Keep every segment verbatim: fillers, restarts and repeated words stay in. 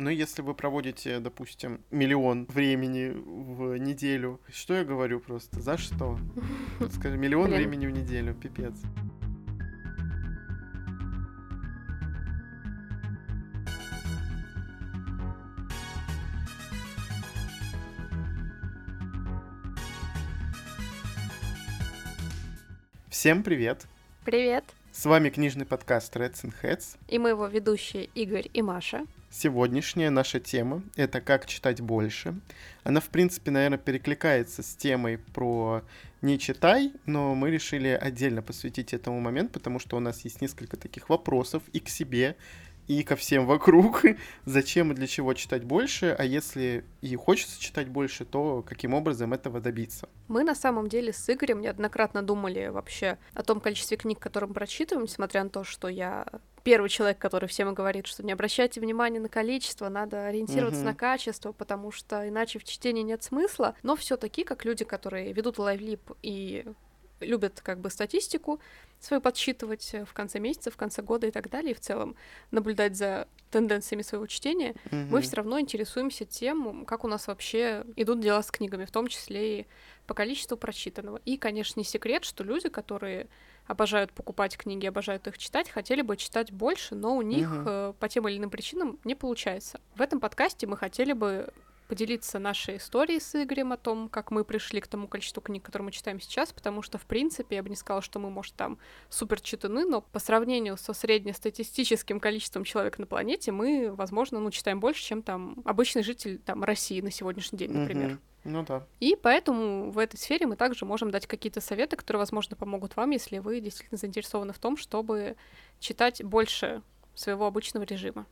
Но если вы проводите, допустим, миллион времени в неделю, что я говорю просто? За что? Скажи, миллион времени в неделю, пипец. Всем привет! Привет! С вами книжный подкаст Reads and Heads. И мы его ведущие Игорь и Маша. Сегодняшняя наша тема — это «Как читать больше». Она, в принципе, наверное, перекликается с темой про «Не читай», но мы решили отдельно посвятить этому момент, потому что у нас есть несколько таких вопросов и к себе, и ко всем вокруг. Зачем и для чего читать больше, а если и хочется читать больше, то каким образом этого добиться? Мы на самом деле с Игорем неоднократно думали вообще о том количестве книг, которые мы прочитываем, несмотря на то, что я первый человек, который всем говорит, что не обращайте внимания на количество, надо ориентироваться mm-hmm. на качество, потому что иначе в чтении нет смысла. Но все-таки, как люди, которые ведут Лавилиб и любят как бы статистику свою подсчитывать в конце месяца, в конце года и так далее, и в целом наблюдать за тенденциями своего чтения, mm-hmm. мы все равно интересуемся тем, как у нас вообще идут дела с книгами, в том числе и по количеству прочитанного. И, конечно, не секрет, что люди, которые обожают покупать книги, обожают их читать, хотели бы читать больше, но у них mm-hmm. по тем или иным причинам не получается. В этом подкасте мы хотели бы поделиться нашей историей с Игорем о том, как мы пришли к тому количеству книг, которые мы читаем сейчас, потому что, в принципе, я бы не сказала, что мы, может, там супер читаны, но по сравнению со среднестатистическим количеством человек на планете мы, возможно, ну, читаем больше, чем там обычный житель там, России на сегодняшний день, например. Mm-hmm. Ну да. И поэтому в этой сфере мы также можем дать какие-то советы, которые, возможно, помогут вам, если вы действительно заинтересованы в том, чтобы читать больше своего обычного режима.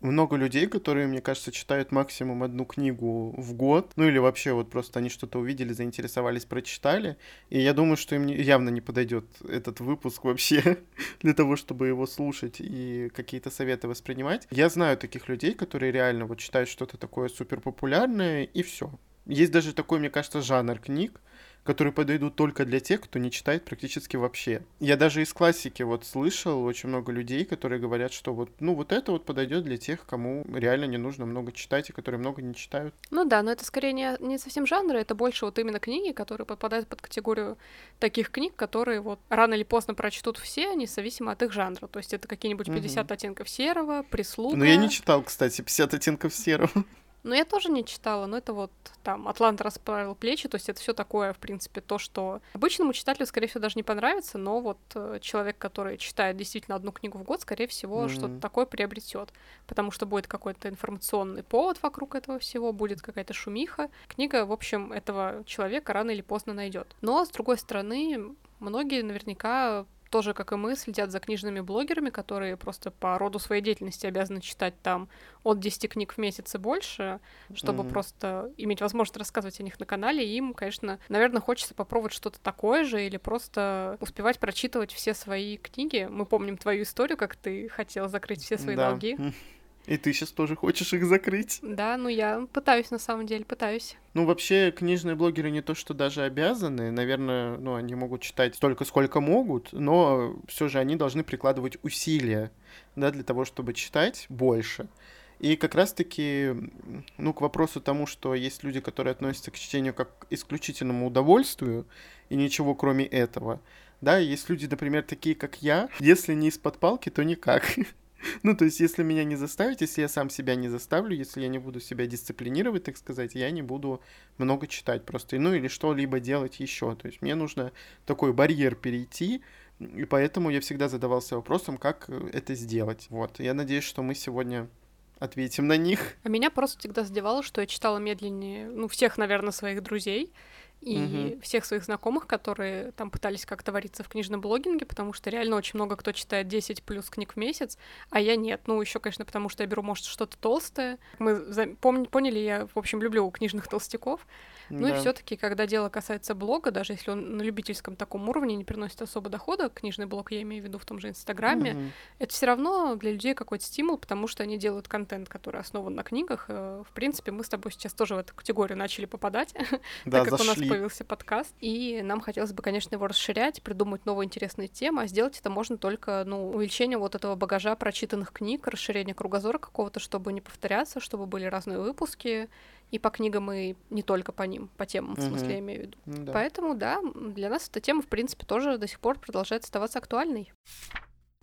Много людей, которые, мне кажется, читают максимум одну книгу в год, ну или вообще вот просто они что-то увидели, заинтересовались, прочитали, и я думаю, что им явно не подойдет этот выпуск вообще для того, чтобы его слушать и какие-то советы воспринимать. Я знаю таких людей, которые реально вот читают что-то такое суперпопулярное, и все. Есть даже такой, мне кажется, жанр книг, которые подойдут только для тех, кто не читает практически вообще. Я даже из классики вот слышал очень много людей, которые говорят, что вот, ну, вот это вот подойдет для тех, кому реально не нужно много читать и которые много не читают. Ну да, но это скорее не, не совсем жанры, это больше вот именно книги, которые попадают под категорию таких книг, которые вот рано или поздно прочтут все, независимо от их жанра. То есть это какие-нибудь пятьдесят угу. оттенков серого, прислуга. Ну я не читал, кстати, пятьдесят оттенков серого. Ну, я тоже не читала, но это вот там «Атлант расправил плечи», то есть это все такое, в принципе, то, что обычному читателю, скорее всего, даже не понравится, но вот человек, который читает действительно одну книгу в год, скорее всего, mm-hmm. что-то такое приобретет, потому что будет какой-то информационный повод вокруг этого всего, будет какая-то шумиха. Книга, в общем, этого человека рано или поздно найдет. Но, с другой стороны, многие наверняка тоже, как и мы, следят за книжными блогерами, которые просто по роду своей деятельности обязаны читать там от десяти книг в месяц и больше, чтобы mm-hmm. просто иметь возможность рассказывать о них на канале. И им, конечно, наверное, хочется попробовать что-то такое же или просто успевать прочитывать все свои книги. Мы помним твою историю, как ты хотела закрыть все свои да. долги. И ты сейчас тоже хочешь их закрыть? Да, ну я пытаюсь, на самом деле, пытаюсь. Ну, вообще, книжные блогеры не то, что даже обязаны. Наверное, ну, они могут читать столько, сколько могут, но все же они должны прикладывать усилия, да, для того, чтобы читать больше. И как раз-таки, ну, к вопросу тому, что есть люди, которые относятся к чтению как к исключительному удовольствию и ничего кроме этого. Да, есть люди, например, такие, как я. Если не из-под палки, то никак. Ну, то есть, если меня не заставить, если я сам себя не заставлю, если я не буду себя дисциплинировать, так сказать, я не буду много читать просто, ну, или что-либо делать еще. То есть, мне нужно такой барьер перейти, и поэтому я всегда задавался вопросом, как это сделать. Вот, я надеюсь, что мы сегодня ответим на них. А меня просто всегда задевало, что я читала медленнее, ну, всех, наверное, своих друзей и угу. всех своих знакомых, которые там пытались как-то вариться в книжном блогинге, потому что реально очень много кто читает десять плюс книг в месяц, а я нет. Ну, еще, конечно, потому что я беру, может, что-то толстое. Мы за... Пом... поняли, я, в общем, люблю книжных толстяков. Да. Ну и все-таки, когда дело касается блога, даже если он на любительском таком уровне не приносит особо дохода, книжный блог, я имею в виду в том же Инстаграме, угу. это все равно для людей какой-то стимул, потому что они делают контент, который основан на книгах. В принципе, мы с тобой сейчас тоже в эту категорию начали попадать. Да, зашли. появился подкаст, и нам хотелось бы, конечно, его расширять, придумать новые интересные темы, а сделать это можно только, ну, увеличение вот этого багажа прочитанных книг, расширение кругозора какого-то, чтобы не повторяться, чтобы были разные выпуски, и по книгам, и не только по ним, по темам, в смысле, я имею в виду. Да. Поэтому, да, для нас эта тема, в принципе, тоже до сих пор продолжает оставаться актуальной.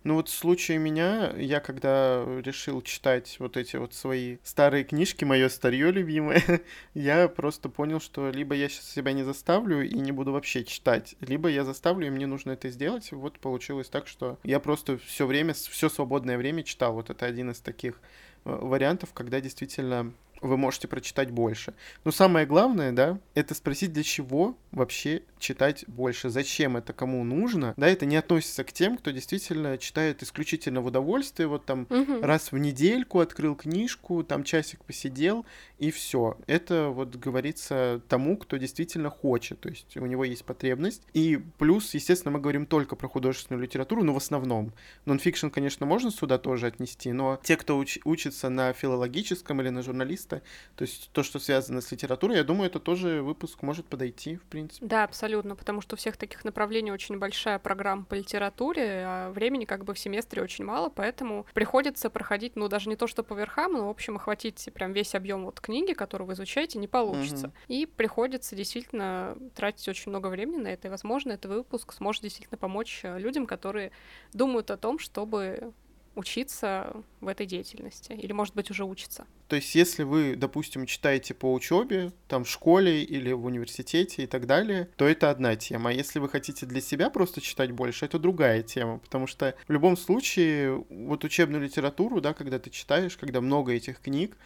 Ну вот в случае меня, я когда решил читать вот эти вот свои старые книжки, мое старье любимое, я просто понял, что либо я сейчас себя не заставлю и не буду вообще читать, либо я заставлю, и мне нужно это сделать. Вот получилось так, что я просто все время, все свободное время читал. Вот это один из таких вариантов, когда действительно вы можете прочитать больше. Но самое главное, да, это спросить, для чего вообще читать больше, зачем это, кому нужно. Да, это не относится к тем, кто действительно читает исключительно в удовольствие, вот там угу. раз в недельку открыл книжку, там часик посидел, и все. Это вот говорится тому, кто действительно хочет, то есть у него есть потребность. И плюс, естественно, мы говорим только про художественную литературу, но в основном. Нонфикшн, конечно, можно сюда тоже отнести, но те, кто уч- учится на филологическом или на журналиста, то есть то, что связано с литературой, я думаю, это тоже выпуск может подойти, в принципе. Да, абсолютно, потому что у всех таких направлений очень большая программа по литературе, а времени как бы в семестре очень мало, поэтому приходится проходить, ну, даже не то, что по верхам, но, в общем, охватить прям весь объем вот книги, которую вы изучаете, не получится. Угу. И приходится действительно тратить очень много времени на это, и, возможно, этот выпуск сможет действительно помочь людям, которые думают о том, чтобы учиться в этой деятельности, или, может быть, уже учиться. То есть, если вы, допустим, читаете по учебе, там, в школе или в университете и так далее, то это одна тема. А если вы хотите для себя просто читать больше, это другая тема, потому что в любом случае, вот учебную литературу, да, когда ты читаешь, когда много этих книг,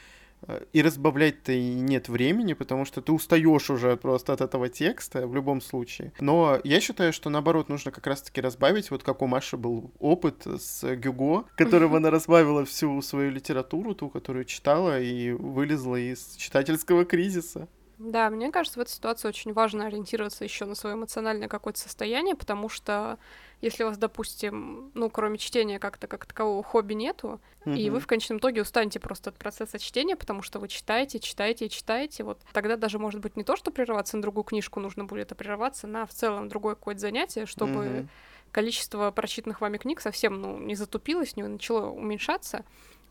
и разбавлять-то и нет времени, потому что ты устаешь уже просто от этого текста в любом случае. Но я считаю, что наоборот нужно как раз-таки разбавить, вот как у Маши был опыт с Гюго, которого она разбавила всю свою литературу, ту, которую читала, и вылезла из читательского кризиса. Да, мне кажется, в этой ситуации очень важно ориентироваться еще на свое эмоциональное какое-то состояние, потому что если у вас, допустим, ну, кроме чтения как-то как такового хобби нету, mm-hmm. и вы в конечном итоге устанете просто от процесса чтения, потому что вы читаете, читаете и читаете, вот тогда даже, может быть, не то, что прерываться на другую книжку нужно будет, а прерываться на, в целом, другое какое-то занятие, чтобы mm-hmm. количество прочитанных вами книг совсем, ну, не затупилось, не начало уменьшаться.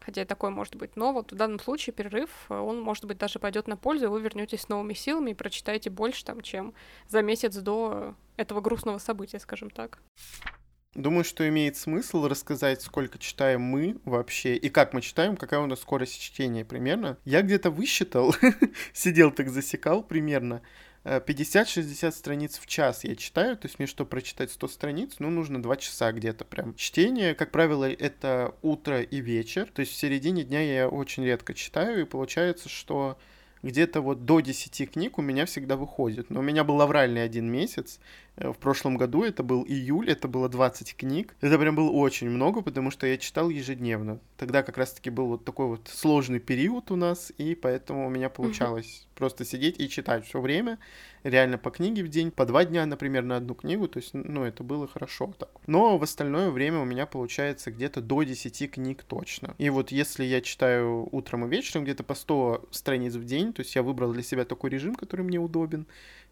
Хотя и такое может быть, но вот в данном случае перерыв, он, может быть, даже пойдет на пользу, и вы вернетесь с новыми силами и прочитаете больше, там, чем за месяц до этого грустного события, скажем так. Думаю, что имеет смысл рассказать, сколько читаем мы вообще, и как мы читаем, какая у нас скорость чтения примерно. Я где-то высчитал, сидел так засекал примерно, пятьдесят-шестьдесят страниц в час я читаю, то есть мне что, прочитать сто страниц, ну, нужно два часа где-то прям. Чтение, как правило, это утро и вечер, то есть в середине дня я очень редко читаю, и получается, что где-то вот до десяти книг у меня всегда выходит. Но у меня был авральный один месяц, в прошлом году, это был июль, это было двадцать книг. Это прям было очень много, потому что я читал ежедневно. Тогда как раз-таки был вот такой вот сложный период у нас, и поэтому у меня получалось mm-hmm. просто сидеть и читать все время, реально по книге в день, по два дня, например, на одну книгу, то есть, ну, это было хорошо так. Но в остальное время у меня получается где-то до десяти книг точно. И вот если я читаю утром и вечером где-то по сто страниц в день, то есть я выбрал для себя такой режим, который мне удобен,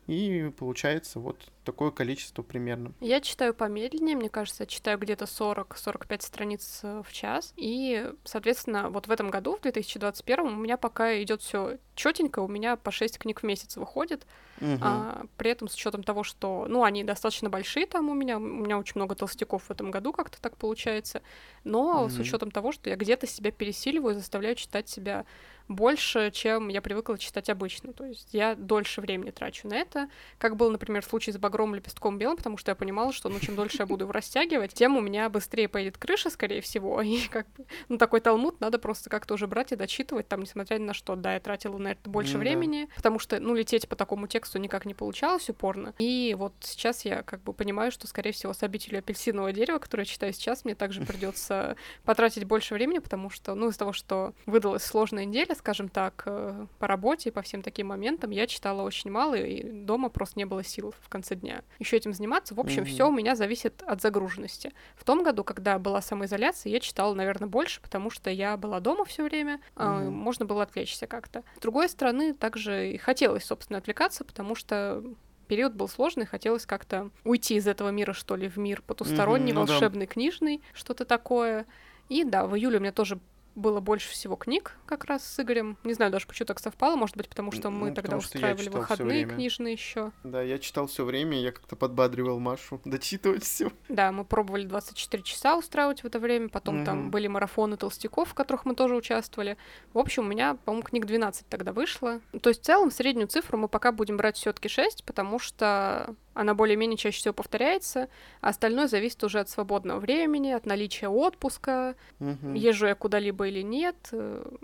и получается вот такое количество примерно. Я читаю помедленнее, мне кажется, я читаю где-то сорок-сорок пять страниц в час, и, соответственно, вот в этом году, в две тысячи двадцать первом, у меня пока идет все четенько, у меня по шесть книг в месяц выходит, угу. а, при этом с учетом того, что, ну, они достаточно большие там у меня, у меня очень много толстяков в этом году, как-то так получается, но угу. с учетом того, что я где-то себя пересиливаю, заставляю читать себя больше, чем я привыкла читать обычно. То есть я дольше времени трачу на это, как был, например, случай с «Багровым лепестком белым», потому что я понимала, что, ну, чем дольше я буду его растягивать, тем у меня быстрее поедет крыша, скорее всего, и как бы, ну, такой талмуд надо просто как-то уже брать и дочитывать, там, несмотря ни на что. Да, я тратила на это больше mm-hmm. времени, потому что, ну, лететь по такому тексту никак не получалось упорно, и вот сейчас я как бы понимаю, что, скорее всего, с «Обителью апельсинового дерева», которую я читаю сейчас, мне также придется потратить больше времени, потому что, ну, из-за того, что выдалась сложная неделя, скажем так, по работе и по всем таким моментам, я читала очень мало, и дома просто не было сил в конце дня еще этим заниматься. В общем, mm-hmm. все у меня зависит от загруженности. В том году, когда была самоизоляция, я читала, наверное, больше, потому что я была дома все время, mm-hmm. э, можно было отвлечься как-то. С другой стороны, также и хотелось, собственно, отвлекаться, потому что период был сложный, хотелось как-то уйти из этого мира, что ли, в мир потусторонний, mm-hmm, ну волшебный, да. книжный, что-то такое. И да, в июле у меня тоже было больше всего книг как раз с Игорем. Не знаю даже, почему так совпало. Может быть, потому что мы ну, тогда устраивали выходные книжные еще. Да, я читал все время, я как-то подбадривал Машу дочитывать все. Да, мы пробовали двадцать четыре часа устраивать в это время. Потом mm-hmm. там были марафоны толстяков, в которых мы тоже участвовали. В общем, у меня, по-моему, книг двенадцать тогда вышло. То есть в целом среднюю цифру мы пока будем брать все-таки шесть, потому что она более-менее чаще всего повторяется, а остальное зависит уже от свободного времени, от наличия отпуска, угу. езжу я куда-либо или нет,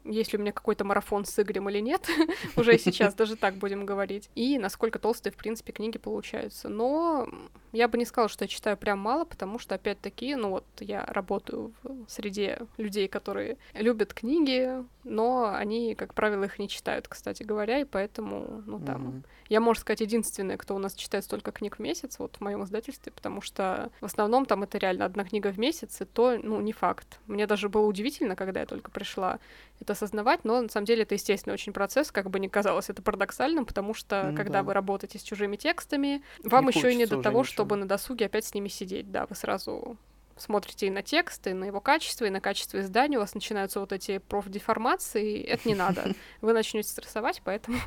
есть ли у меня какой-то марафон с Игорем или нет, уже сейчас даже так будем говорить, и насколько толстые, в принципе, книги получаются. Но я бы не сказала, что я читаю прям мало, потому что, опять-таки, ну вот, я работаю в среде людей, которые любят книги, но они, как правило, их не читают, кстати говоря, и поэтому, ну там, угу. я, можно сказать, единственная, кто у нас читает столько книг в месяц, вот в моем издательстве, потому что в основном там это реально одна книга в месяц, и то, ну, не факт. Мне даже было удивительно, когда я только пришла это осознавать, но на самом деле это естественный очень процесс, как бы ни казалось это парадоксальным, потому что, ну, когда да. вы работаете с чужими текстами, вам еще и не до того, ничего. чтобы на досуге опять с ними сидеть, да, вы сразу смотрите и на текст, и на его качество, и на качество издания, у вас начинаются вот эти профдеформации, это не надо. Вы начнете стрессовать, поэтому,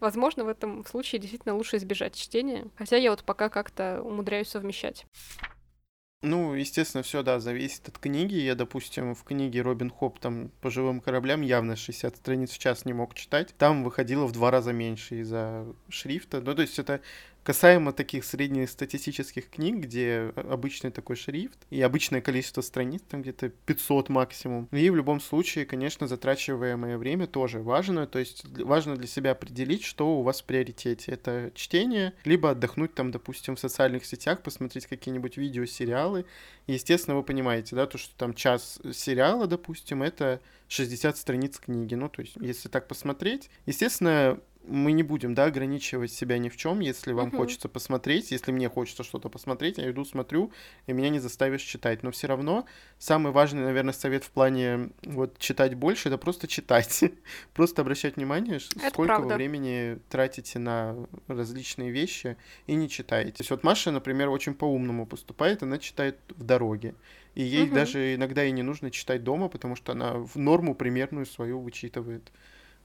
возможно, в этом случае действительно лучше избежать чтения. Хотя я вот пока как-то умудряюсь совмещать. Ну, естественно, все, да, зависит от книги. Я, допустим, в книге Робин Хобб, там, «По живым кораблям» явно шестьдесят страниц в час не мог читать. Там выходило в два раза меньше из-за шрифта. Ну, то есть это касаемо таких среднестатистических книг, где обычный такой шрифт и обычное количество страниц, там где-то пятьсот максимум. И в любом случае, конечно, затрачиваемое время тоже важно. То есть важно для себя определить, что у вас в приоритете. Это чтение, либо отдохнуть там, допустим, в социальных сетях, посмотреть какие-нибудь видеосериалы. И, естественно, вы понимаете, да, то, что там час сериала, допустим, это шестьдесят страниц книги. Ну, то есть, если так посмотреть, естественно, мы не будем, да, ограничивать себя ни в чем, если вам uh-huh. хочется посмотреть, если мне хочется что-то посмотреть, я иду, смотрю, и меня не заставишь читать. Но все равно самый важный, наверное, совет в плане вот читать больше, это просто читать. Просто обращать внимание, это сколько правда. вы времени тратите на различные вещи и не читаете. То есть вот Маша, например, очень по-умному поступает, она читает в дороге. И ей uh-huh. даже иногда и не нужно читать дома, потому что она в норму примерную свою вычитывает.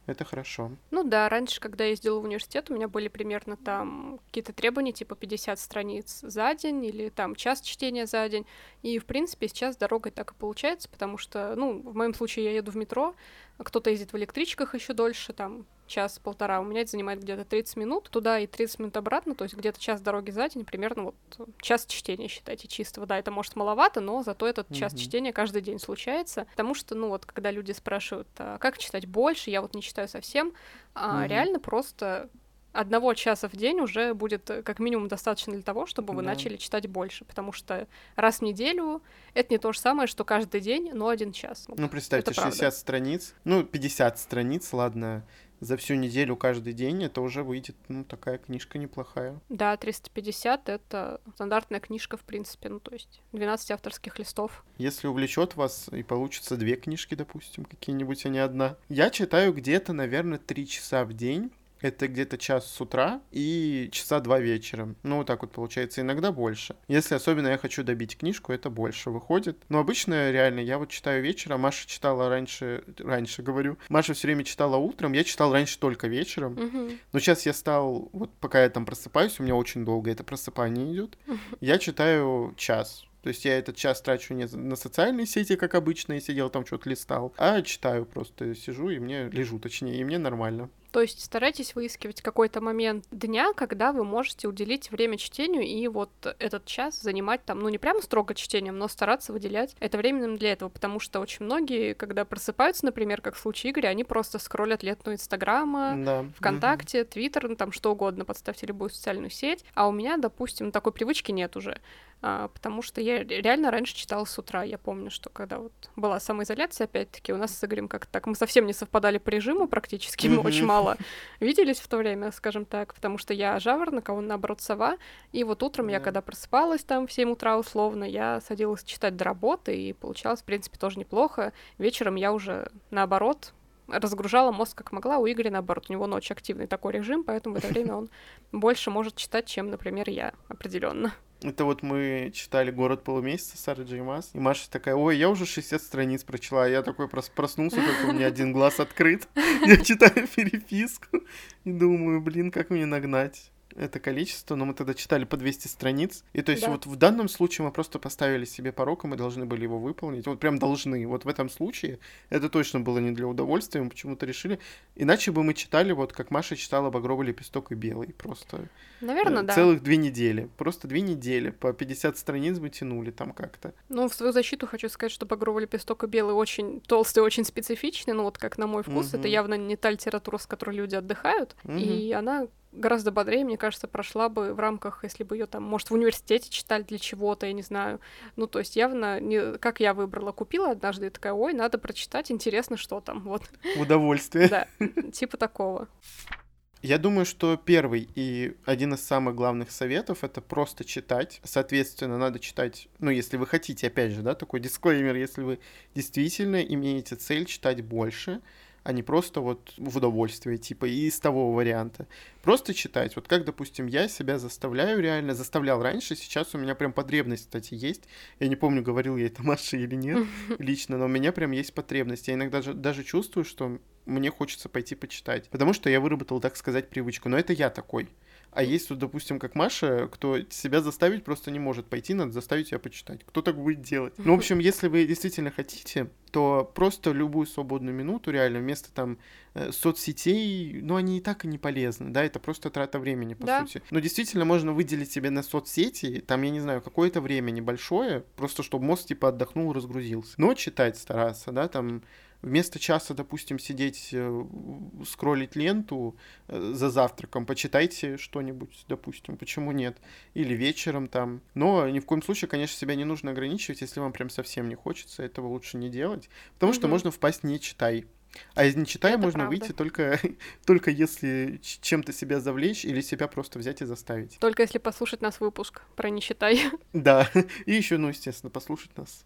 Это хорошо. Ну да, раньше, когда я ездила в университет, у меня были примерно там какие-то требования, типа пятьдесят страниц за день или там час чтения за день. И, в принципе, сейчас дорогой так и получается, потому что, ну, в моем случае я еду в метро, кто-то ездит в электричках еще дольше, там час-полтора. У меня это занимает где-то тридцать минут туда и тридцать минут обратно, то есть где-то час дороги за день, примерно вот час чтения, считайте, чистого. Да, это может маловато, но зато этот mm-hmm. час чтения каждый день случается, потому что, ну вот, когда люди спрашивают, а как читать больше, я вот не читаю совсем, mm-hmm. а реально просто одного часа в день уже будет как минимум достаточно для того, чтобы вы да. начали читать больше, потому что раз в неделю это не то же самое, что каждый день, но один час. Ну, представьте, это шестьдесят правда. страниц, ну, пятьдесят страниц, ладно, за всю неделю каждый день, это уже выйдет, ну, такая книжка неплохая. Да, триста пятьдесят — это стандартная книжка, в принципе, ну, то есть двенадцать авторских листов. Если увлечет вас и получится две книжки, допустим, какие-нибудь, а не одна. Я читаю где-то, наверное, три часа в день. Это где-то час с утра и часа два вечером. Ну, вот так вот получается. Иногда больше. Если особенно я хочу добить книжку, это больше выходит. Но обычно, реально, я вот читаю вечером. Маша читала раньше... Раньше, говорю. Маша все время читала утром. Я читал раньше только вечером. Угу. Но сейчас я стал... Вот пока я там просыпаюсь, у меня очень долго это просыпание идет. Угу. Я читаю час. То есть я этот час трачу не на социальные сети, как обычно, я сидел там что-то листал, а читаю просто, сижу и мне, лежу точнее, и мне нормально. То есть старайтесь выискивать какой-то момент дня, когда вы можете уделить время чтению и вот этот час занимать там, ну не прямо строго чтением, но стараться выделять это временным для этого, потому что очень многие, когда просыпаются, например, как в случае Игоря, они просто скроллят ленту Инстаграма, да. ВКонтакте, угу. Твиттер, ну там что угодно, подставьте любую социальную сеть, а у меня, допустим, такой привычки нет уже. Потому что я реально раньше читала с утра. Я помню, что когда вот была самоизоляция, опять-таки, у нас с Игорем как-то так, мы совсем не совпадали по режиму практически, мы mm-hmm. очень мало виделись в то время, скажем так, потому что я жаворонок, а он, наоборот, сова. И вот утром mm-hmm. я, когда просыпалась там в семь утра условно, я садилась читать до работы, и получалось, в принципе, тоже неплохо. Вечером я уже, наоборот, разгружала мозг как могла. У Игоря, наоборот, у него ночь активный такой режим, поэтому в это время он больше может читать, чем, например, я, определенно. Это вот мы читали «Город полумесяца» Сары Джей Маас, и Маша такая: ой, я уже шестьдесят страниц прочла, а я такой прос- проснулся, только у меня один глаз открыт, я читаю переписку и думаю, блин, как мне нагнать это количество, но мы тогда читали по двести страниц, и то есть да. Вот в данном случае мы просто поставили себе порог, и мы должны были его выполнить, вот прям должны, вот в этом случае это точно было не для удовольствия, мы почему-то решили, иначе бы мы читали, вот как Маша читала «Багровый лепесток» и «Белый», просто наверное, да, да. целых две недели, просто две недели, по пятьдесят страниц мы тянули там как-то. Ну, в свою защиту хочу сказать, что «Багровый лепесток» и «Белый» очень толстый, очень специфичный, но вот как на мой вкус, угу. это явно не та литература, с которой люди отдыхают, угу. и она... гораздо бодрее, мне кажется, прошла бы в рамках, если бы ее там, может, в университете читали для чего-то, я не знаю. Ну, то есть явно, не, как я выбрала, купила однажды и такая: ой, надо прочитать, интересно, что там. Вот. Удовольствие. Да, типа такого. Я думаю, что первый и один из самых главных советов — это просто читать. Соответственно, надо читать, ну, если вы хотите, опять же, да, такой дисклеймер, если вы действительно имеете цель читать больше, а не просто вот в удовольствие, типа, и из того варианта. Просто читать. Вот как, допустим, я себя заставляю реально, заставлял раньше, сейчас у меня прям потребность, кстати, есть. Я не помню, говорил я это Маше или нет лично, но у меня прям есть потребность. Я иногда даже чувствую, что мне хочется пойти почитать, потому что я выработал, так сказать, привычку. Но это я такой. А есть, вот, допустим, как Маша, кто себя заставить просто не может пойти, надо заставить себя почитать. Кто так будет делать? Ну, в общем, если вы действительно хотите, то просто любую свободную минуту, реально, вместо там соцсетей, ну, они и так и не полезны, да, это просто трата времени, по да. сути. Но действительно можно выделить себе на соцсети, там, я не знаю, какое-то время небольшое, просто чтобы мозг, типа, отдохнул, разгрузился. Но читать стараться, да, там... Вместо часа, допустим, сидеть, скроллить ленту за завтраком, почитайте что-нибудь, допустим, почему нет, или вечером там. Но ни в коем случае, конечно, себя не нужно ограничивать, если вам прям совсем не хочется, этого лучше не делать, потому угу. что можно впасть «не читай». А из «не читая» можно правда. Выйти только, только если чем-то себя завлечь или себя просто взять и заставить. Только если послушать нас выпуск про «не читай». Да, и еще, ну, естественно, послушать нас.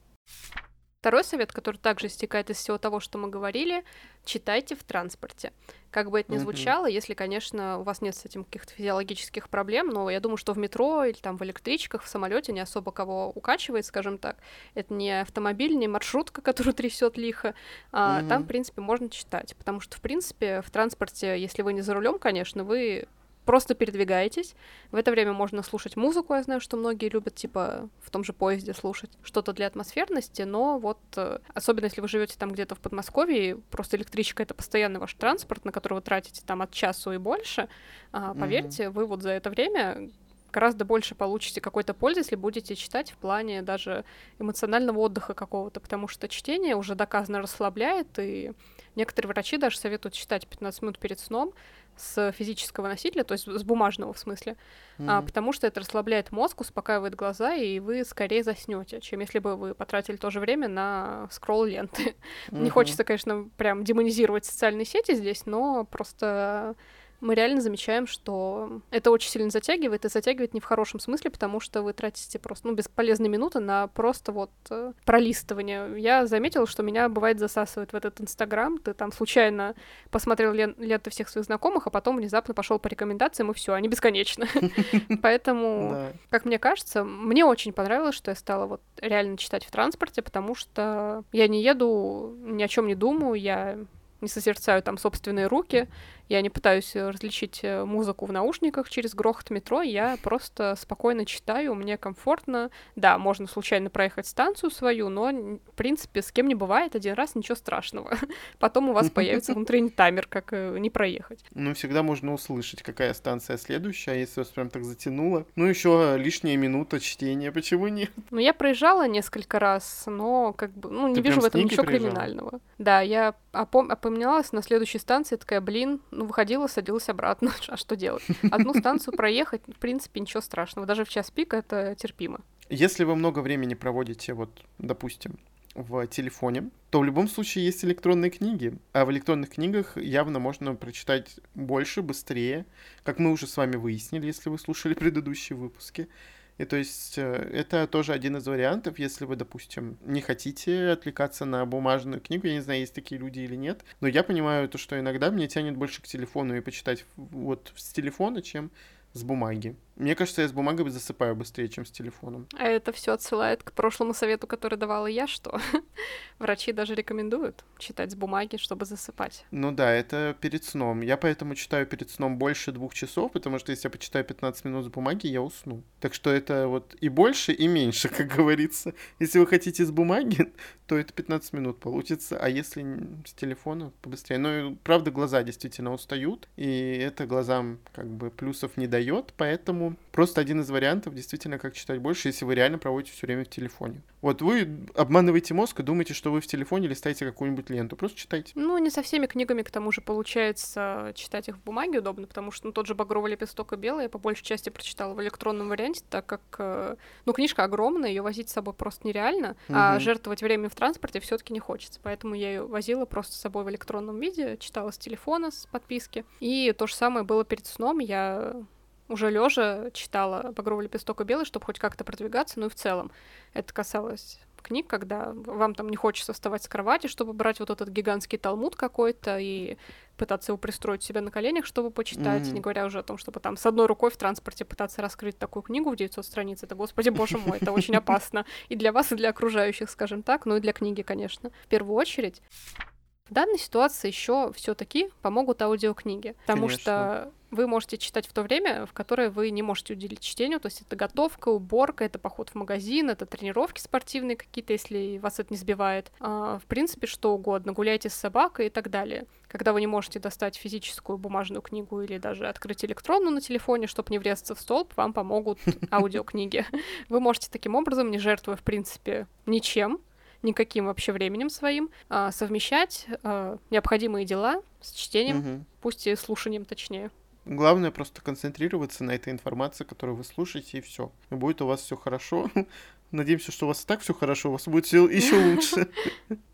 Второй совет, который также стекает из всего того, что мы говорили: читайте в транспорте. Как бы это ни звучало, mm-hmm. если, конечно, у вас нет с этим каких-то физиологических проблем, но я думаю, что в метро или там в электричках, в самолете не особо кого укачивает, скажем так. Это не автомобиль, не маршрутка, которую трясет лихо. А mm-hmm. там, в принципе, можно читать. Потому что, в принципе, в транспорте, если вы не за рулем, конечно, вы... просто передвигаетесь. В это время можно слушать музыку. Я знаю, что многие любят, типа, в том же поезде слушать что-то для атмосферности, но вот, особенно если вы живете там где-то в Подмосковье, просто электричка — это постоянный ваш транспорт, на который вы тратите там от часу и больше, mm-hmm. поверьте, вы вот за это время гораздо больше получите какой-то пользы, если будете читать в плане даже эмоционального отдыха какого-то, потому что чтение уже доказанно расслабляет, и некоторые врачи даже советуют читать пятнадцать минут перед сном, с физического носителя, то есть с бумажного в смысле, mm-hmm. а, потому что это расслабляет мозг, успокаивает глаза, и вы скорее заснете, чем если бы вы потратили то же время на скролл ленты. Mm-hmm. Не хочется, конечно, прям демонизировать социальные сети здесь, но просто мы реально замечаем, что это очень сильно затягивает, и затягивает не в хорошем смысле, потому что вы тратите просто, ну, бесполезные минуты на просто вот пролистывание. Я заметила, что меня, бывает, засасывает в этот Инстаграм, ты там случайно посмотрел лен- ленты всех своих знакомых, а потом внезапно пошел по рекомендациям, и все, они бесконечны. Поэтому, как мне кажется, мне очень понравилось, что я стала вот реально читать в транспорте, потому что я не еду, ни о чем не думаю, я... не созерцаю там собственные руки, я не пытаюсь различить музыку в наушниках через грохот метро, я просто спокойно читаю, мне комфортно. Да, можно случайно проехать станцию свою, но, в принципе, с кем не бывает, один раз ничего страшного. Потом у вас появится внутренний таймер, как не проехать. Ну, всегда можно услышать, какая станция следующая, если вас прям так затянуло. Ну, еще лишняя минута чтения, почему нет? Ну, я проезжала несколько раз, но как бы, ну, не Ты вижу в этом ничего проезжала? Криминального. Да, я опом... поменялась на следующей станции, такая, блин, ну, выходила, садилась обратно, а что делать? Одну станцию проехать, в принципе, ничего страшного, даже в час пик это терпимо. Если вы много времени проводите, вот, допустим, в телефоне, то в любом случае есть электронные книги, а в электронных книгах явно можно прочитать больше, быстрее, как мы уже с вами выяснили, если вы слушали предыдущие выпуски. И то есть это тоже один из вариантов, если вы, допустим, не хотите отвлекаться на бумажную книгу. Я не знаю, есть такие люди или нет, но я понимаю то, что иногда мне тянет больше к телефону и почитать вот с телефона, чем с бумаги. Мне кажется, я с бумагой засыпаю быстрее, чем с телефоном. А это все отсылает к прошлому совету, который давала я, что врачи даже рекомендуют читать с бумаги, чтобы засыпать. Ну да, это перед сном. Я поэтому читаю перед сном больше двух часов, потому что если я почитаю пятнадцать минут с бумаги, я усну. Так что это вот и больше, и меньше, как говорится. Если вы хотите с бумаги, то это пятнадцать минут получится, а если с телефона, побыстрее. Ну, правда, глаза действительно устают, и это глазам как бы плюсов не дает, поэтому просто один из вариантов, действительно, как читать больше, если вы реально проводите все время в телефоне. Вот вы обманываете мозг и думаете, что вы в телефоне листаете какую-нибудь ленту. Просто читайте. Ну, не со всеми книгами, к тому же, получается читать их в бумаге удобно, потому что ну, тот же «Багровый лепесток» и «Белый» я по большей части прочитала в электронном варианте, так как, ну, книжка огромная, ее возить с собой просто нереально, угу. а жертвовать временем в транспорте все-таки не хочется. Поэтому я ее возила просто с собой в электронном виде, читала с телефона, с подписки. И то же самое было перед сном. Я уже лежа читала «Багровый лепесток» и «Белый», чтобы хоть как-то продвигаться, ну и в целом. Это касалось книг, когда вам там не хочется вставать с кровати, чтобы брать вот этот гигантский талмуд какой-то и пытаться его пристроить у себя на коленях, чтобы почитать, mm-hmm. не говоря уже о том, чтобы там с одной рукой в транспорте пытаться раскрыть такую книгу в девятьсот страниц. Это, господи, боже мой, это очень опасно. И для вас, и для окружающих, скажем так, ну и для книги, конечно, в первую очередь. В данной ситуации еще все-таки помогут аудиокниги, потому Конечно. что вы можете читать в то время, в которое вы не можете уделить чтению, то есть это готовка, уборка, это поход в магазин, это тренировки спортивные какие-то, если вас это не сбивает, а, в принципе, что угодно, гуляйте с собакой и так далее. Когда вы не можете достать физическую бумажную книгу или даже открыть электронную на телефоне, чтобы не врезаться в столб, вам помогут аудиокниги. Вы можете таким образом, не жертвуя, в принципе, ничем, никаким вообще временем своим, а, совмещать а, необходимые дела с чтением, угу. пусть и слушанием точнее. Главное просто концентрироваться на этой информации, которую вы слушаете, и все. И будет у вас все хорошо. Надеемся, что у вас и так все хорошо, у вас будет еще лучше.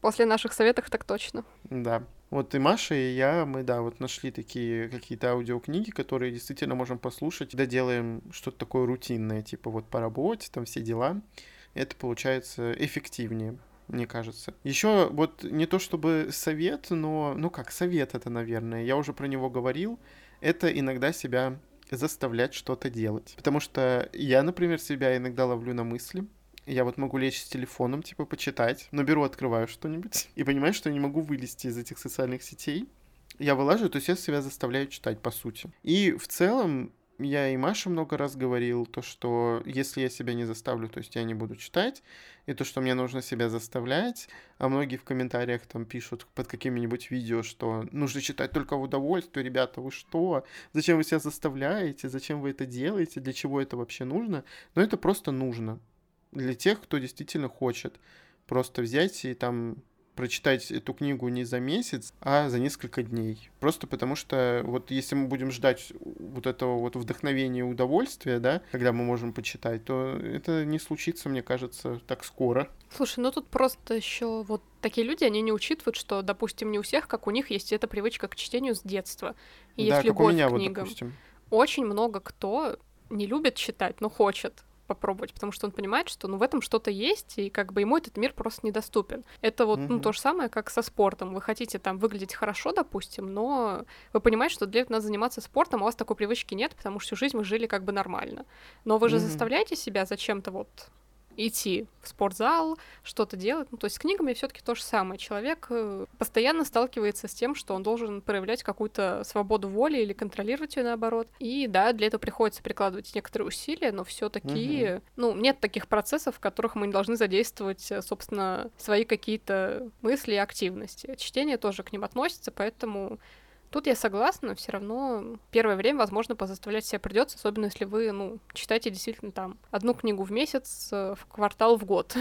После наших советов так точно. Да. Вот и Маша, и я, мы, да, вот нашли такие какие-то аудиокниги, которые действительно можем послушать, когда делаем что-то такое рутинное, типа вот по работе, там все дела. Это получается эффективнее, мне кажется. Еще вот не то чтобы совет, но... Ну как, совет это, наверное. Я уже про него говорил. Это иногда себя заставлять что-то делать. Потому что я, например, себя иногда ловлю на мысли. Я вот могу лечь с телефоном, типа, почитать. Но беру, открываю что-нибудь. И понимаю, что я не могу вылезти из этих социальных сетей. Я вылажу, то есть я себя заставляю читать, по сути. И в целом... Я и Маше много раз говорил, то, что если я себя не заставлю, то есть я не буду читать, и то, что мне нужно себя заставлять, а многие в комментариях там пишут под какими-нибудь видео, что нужно читать только в удовольствие, ребята, вы что? Зачем вы себя заставляете? Зачем вы это делаете? Для чего это вообще нужно? Но это просто нужно для тех, кто действительно хочет просто взять и там... прочитать эту книгу не за месяц, а за несколько дней. Просто потому что вот если мы будем ждать вот этого вот вдохновения и удовольствия, да, когда мы можем почитать, то это не случится, мне кажется, так скоро. Слушай, ну тут просто еще вот такие люди, они не учитывают, что, допустим, не у всех, как у них, есть эта привычка к чтению с детства. И есть да, любовь как у меня, к книгам. Вот, допустим. Очень много кто не любит читать, но хочет попробовать, потому что он понимает, что ну в этом что-то есть, и как бы ему этот мир просто недоступен. Это вот mm-hmm. ну, то же самое, как со спортом. Вы хотите там выглядеть хорошо, допустим, но вы понимаете, что для этого надо заниматься спортом, а у вас такой привычки нет, потому что всю жизнь вы жили как бы нормально. Но вы же mm-hmm. заставляете себя зачем-то вот идти в спортзал, что-то делать. Ну, то есть с книгами все-таки то же самое. Человек постоянно сталкивается с тем, что он должен проявлять какую-то свободу воли или контролировать ее наоборот. И да, для этого приходится прикладывать некоторые усилия, но все-таки угу. ну, нет таких процессов, в которых мы не должны задействовать, собственно, свои какие-то мысли и активности. Чтение тоже к ним относится, поэтому тут я согласна, все равно первое время, возможно, позаставлять себя придется, особенно если вы, ну, читаете действительно там одну книгу в месяц, в квартал, в год.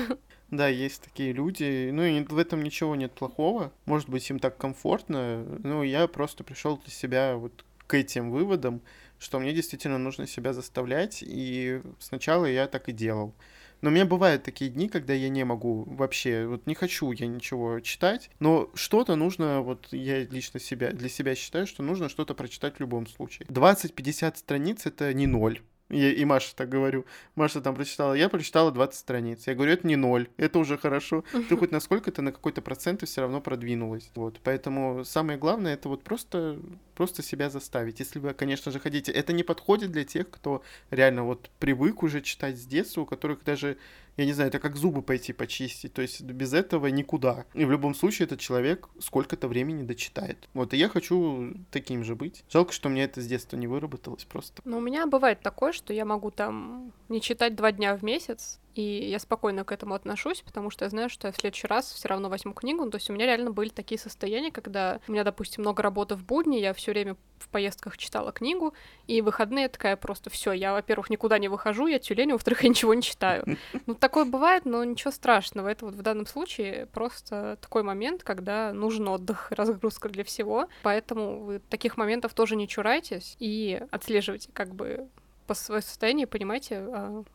Да, есть такие люди, ну и в этом ничего нет плохого, может быть, им так комфортно, но я просто пришел для себя вот к этим выводам, что мне действительно нужно себя заставлять, и сначала я так и делал. Но у меня бывают такие дни, когда я не могу вообще, вот не хочу я ничего читать, но что-то нужно, вот я лично себя, для себя считаю, что нужно что-то прочитать в любом случае. двадцать-пятьдесят страниц — это не ноль. Я и Маша так говорю. Маша там прочитала. Я прочитала двадцать страниц. Я говорю, это не ноль, это уже хорошо. Ты хоть насколько-то на какой-то процент все равно продвинулась. Вот. Поэтому самое главное, это вот просто, просто себя заставить. Если вы, конечно же, хотите. Это не подходит для тех, кто реально вот привык уже читать с детства, у которых даже, я не знаю, это как зубы пойти почистить. То есть без этого никуда. И в любом случае этот человек сколько-то времени дочитает. Вот. И я хочу таким же быть. Жалко, что у меня это с детства не выработалось просто. Но у меня бывает такое, что я могу там не читать два дня в месяц, и я спокойно к этому отношусь, потому что я знаю, что я в следующий раз все равно возьму книгу. Ну, то есть у меня реально были такие состояния, когда у меня, допустим, много работы в будни, я все время в поездках читала книгу, и в выходные такая просто все, я, во-первых, никуда не выхожу, я тюлень, во-вторых, я ничего не читаю. Ну, такое бывает, но ничего страшного. Это вот в данном случае просто такой момент, когда нужен отдых, разгрузка для всего, поэтому вы таких моментов тоже не чурайтесь и отслеживайте как бы по своему состоянию, понимаете,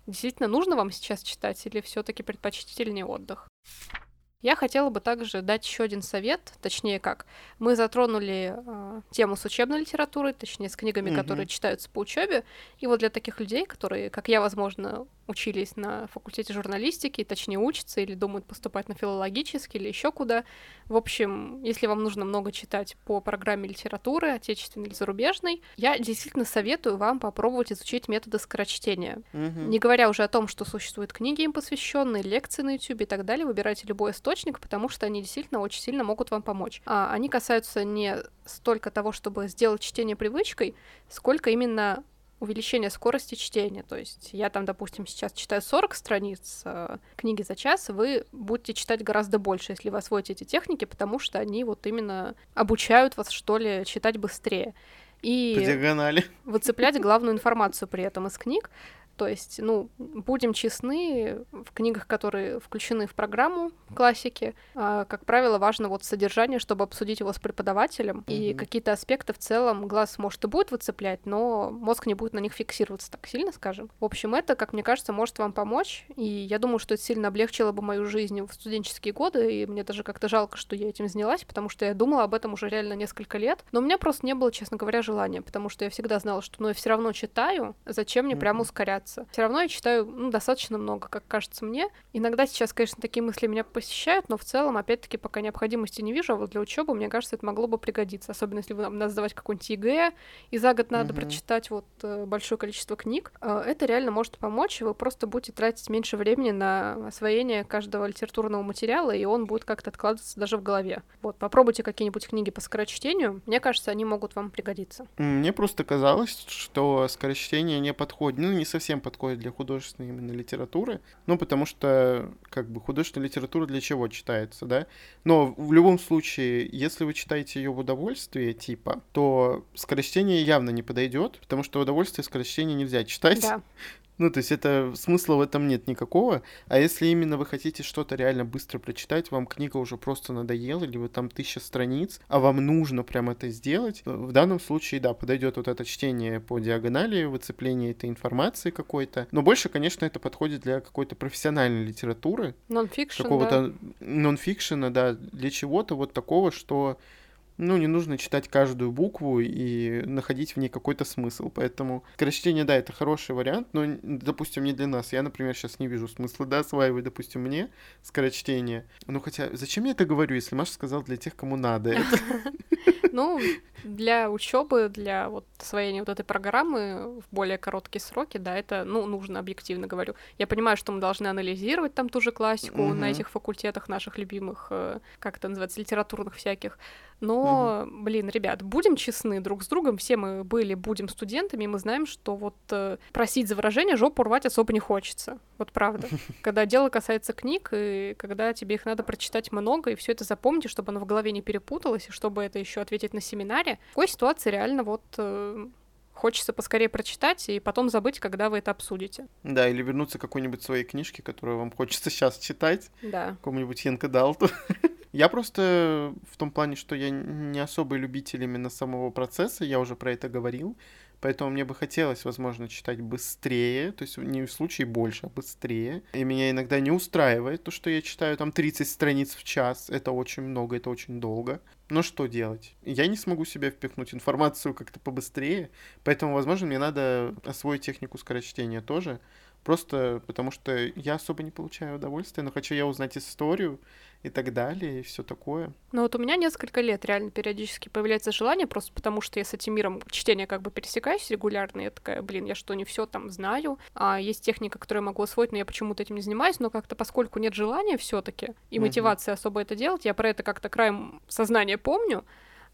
действительно нужно вам сейчас читать или все-таки предпочтительнее отдых. Я хотела бы также дать еще один совет, точнее как, мы затронули э, тему с учебной литературой, точнее с книгами, mm-hmm. которые читаются по учебе, и вот для таких людей, которые, как я, возможно, учились на факультете журналистики, точнее учатся или думают поступать на филологический или еще куда, в общем, если вам нужно много читать по программе литературы, отечественной или зарубежной, я действительно советую вам попробовать изучить методы скорочтения. Mm-hmm. Не говоря уже о том, что существуют книги им посвященные, лекции на YouTube и так далее, выбирайте любой источник, потому что они действительно очень сильно могут вам помочь. А они касаются не столько того, чтобы сделать чтение привычкой, сколько именно увеличения скорости чтения. То есть я там, допустим, сейчас читаю сорок страниц э, книги за час, вы будете читать гораздо больше, если вы освоите эти техники, потому что они вот именно обучают вас, что ли, читать быстрее. И по диагонали. Выцеплять главную информацию при этом из книг. То есть, ну, будем честны, в книгах, которые включены в программу классики, как правило, важно вот содержание, чтобы обсудить его с преподавателем, mm-hmm. и какие-то аспекты в целом глаз, может, и будет выцеплять, но мозг не будет на них фиксироваться так сильно, скажем. В общем, это, как мне кажется, может вам помочь, и я думаю, что это сильно облегчило бы мою жизнь в студенческие годы, и мне даже как-то жалко, что я этим занялась, потому что я думала об этом уже реально несколько лет, но у меня просто не было, честно говоря, желания, потому что я всегда знала, что, ну, я все равно читаю, зачем мне mm-hmm. прямо ускоряться? Все равно я читаю, ну, достаточно много, как кажется мне. Иногда сейчас, конечно, такие мысли меня посещают, но в целом, опять-таки, пока необходимости не вижу, а вот для учебы, мне кажется, это могло бы пригодиться, особенно если вы надо сдавать какой-нибудь ЕГЭ, и за год надо угу. прочитать вот большое количество книг. Это реально может помочь, и вы просто будете тратить меньше времени на освоение каждого литературного материала, и он будет как-то откладываться даже в голове. Вот, попробуйте какие-нибудь книги по скорочтению, мне кажется, они могут вам пригодиться. Мне просто казалось, что скорочтение не подходит, ну, не совсем подходит для художественной именно литературы, ну, потому что, как бы, художественная литература для чего читается, да? Но в любом случае, если вы читаете ее в удовольствие, типа, то скорочтение явно не подойдет, потому что в удовольствие скорочтение нельзя читать. Да. Ну, то есть это смысла в этом нет никакого, а если именно вы хотите что-то реально быстро прочитать, вам книга уже просто надоела, или вы там тысяча страниц, а вам нужно прям это сделать, в данном случае, да, подойдет вот это чтение по диагонали, выцепление этой информации какой-то, но больше, конечно, это подходит для какой-то профессиональной литературы. Нон-фикшн, какого-то да. нон-фикшена, да, для чего-то вот такого, что... Ну, не нужно читать каждую букву и находить в ней какой-то смысл. Поэтому скорочтение, да, это хороший вариант, но, допустим, не для нас. Я, например, сейчас не вижу смысла, да, осваивать, допустим, мне скорочтение. Ну, хотя, зачем я это говорю, если Маша сказала для тех, кому надо это? Ну, для учебы, для вот освоения вот этой программы в более короткие сроки, да, это, ну, нужно, объективно говорю. Я понимаю, что мы должны анализировать там ту же классику на этих факультетах наших любимых, как это называется, литературных всяких, но Но, угу. блин, ребят, будем честны друг с другом, все мы были, будем студентами, и мы знаем, что вот э, просить за выражение жопу рвать особо не хочется, вот правда. Когда дело касается книг, и когда тебе их надо прочитать много, и все это запомните, чтобы оно в голове не перепуталось, и чтобы это еще ответить на семинаре, в такой ситуации реально вот... Э, Хочется поскорее прочитать и потом забыть, когда вы это обсудите. Да, или вернуться к какой-нибудь своей книжке, которую вам хочется сейчас читать. Да. Какому-нибудь Янкодалту. Я просто в том плане, что я не особый любитель именно самого процесса, я уже про это говорил. Поэтому мне бы хотелось, возможно, читать быстрее, то есть не в случае больше, а быстрее. И меня иногда не устраивает то, что я читаю там тридцать страниц в час. Это очень много, это очень долго. Но что делать? Я не смогу себе впихнуть информацию как-то побыстрее, поэтому, возможно, мне надо освоить технику скорочтения тоже. Просто потому что я особо не получаю удовольствия, но хочу я узнать историю и так далее, и все такое. Ну вот у меня несколько лет реально периодически появляется желание, просто потому что я с этим миром чтения как бы пересекаюсь регулярно, и я такая, блин, я что, не все там знаю, а есть техника, которую я могу освоить, но я почему-то этим не занимаюсь, но как-то поскольку нет желания все-таки и мотивации особо это делать, я про это как-то краем сознания помню,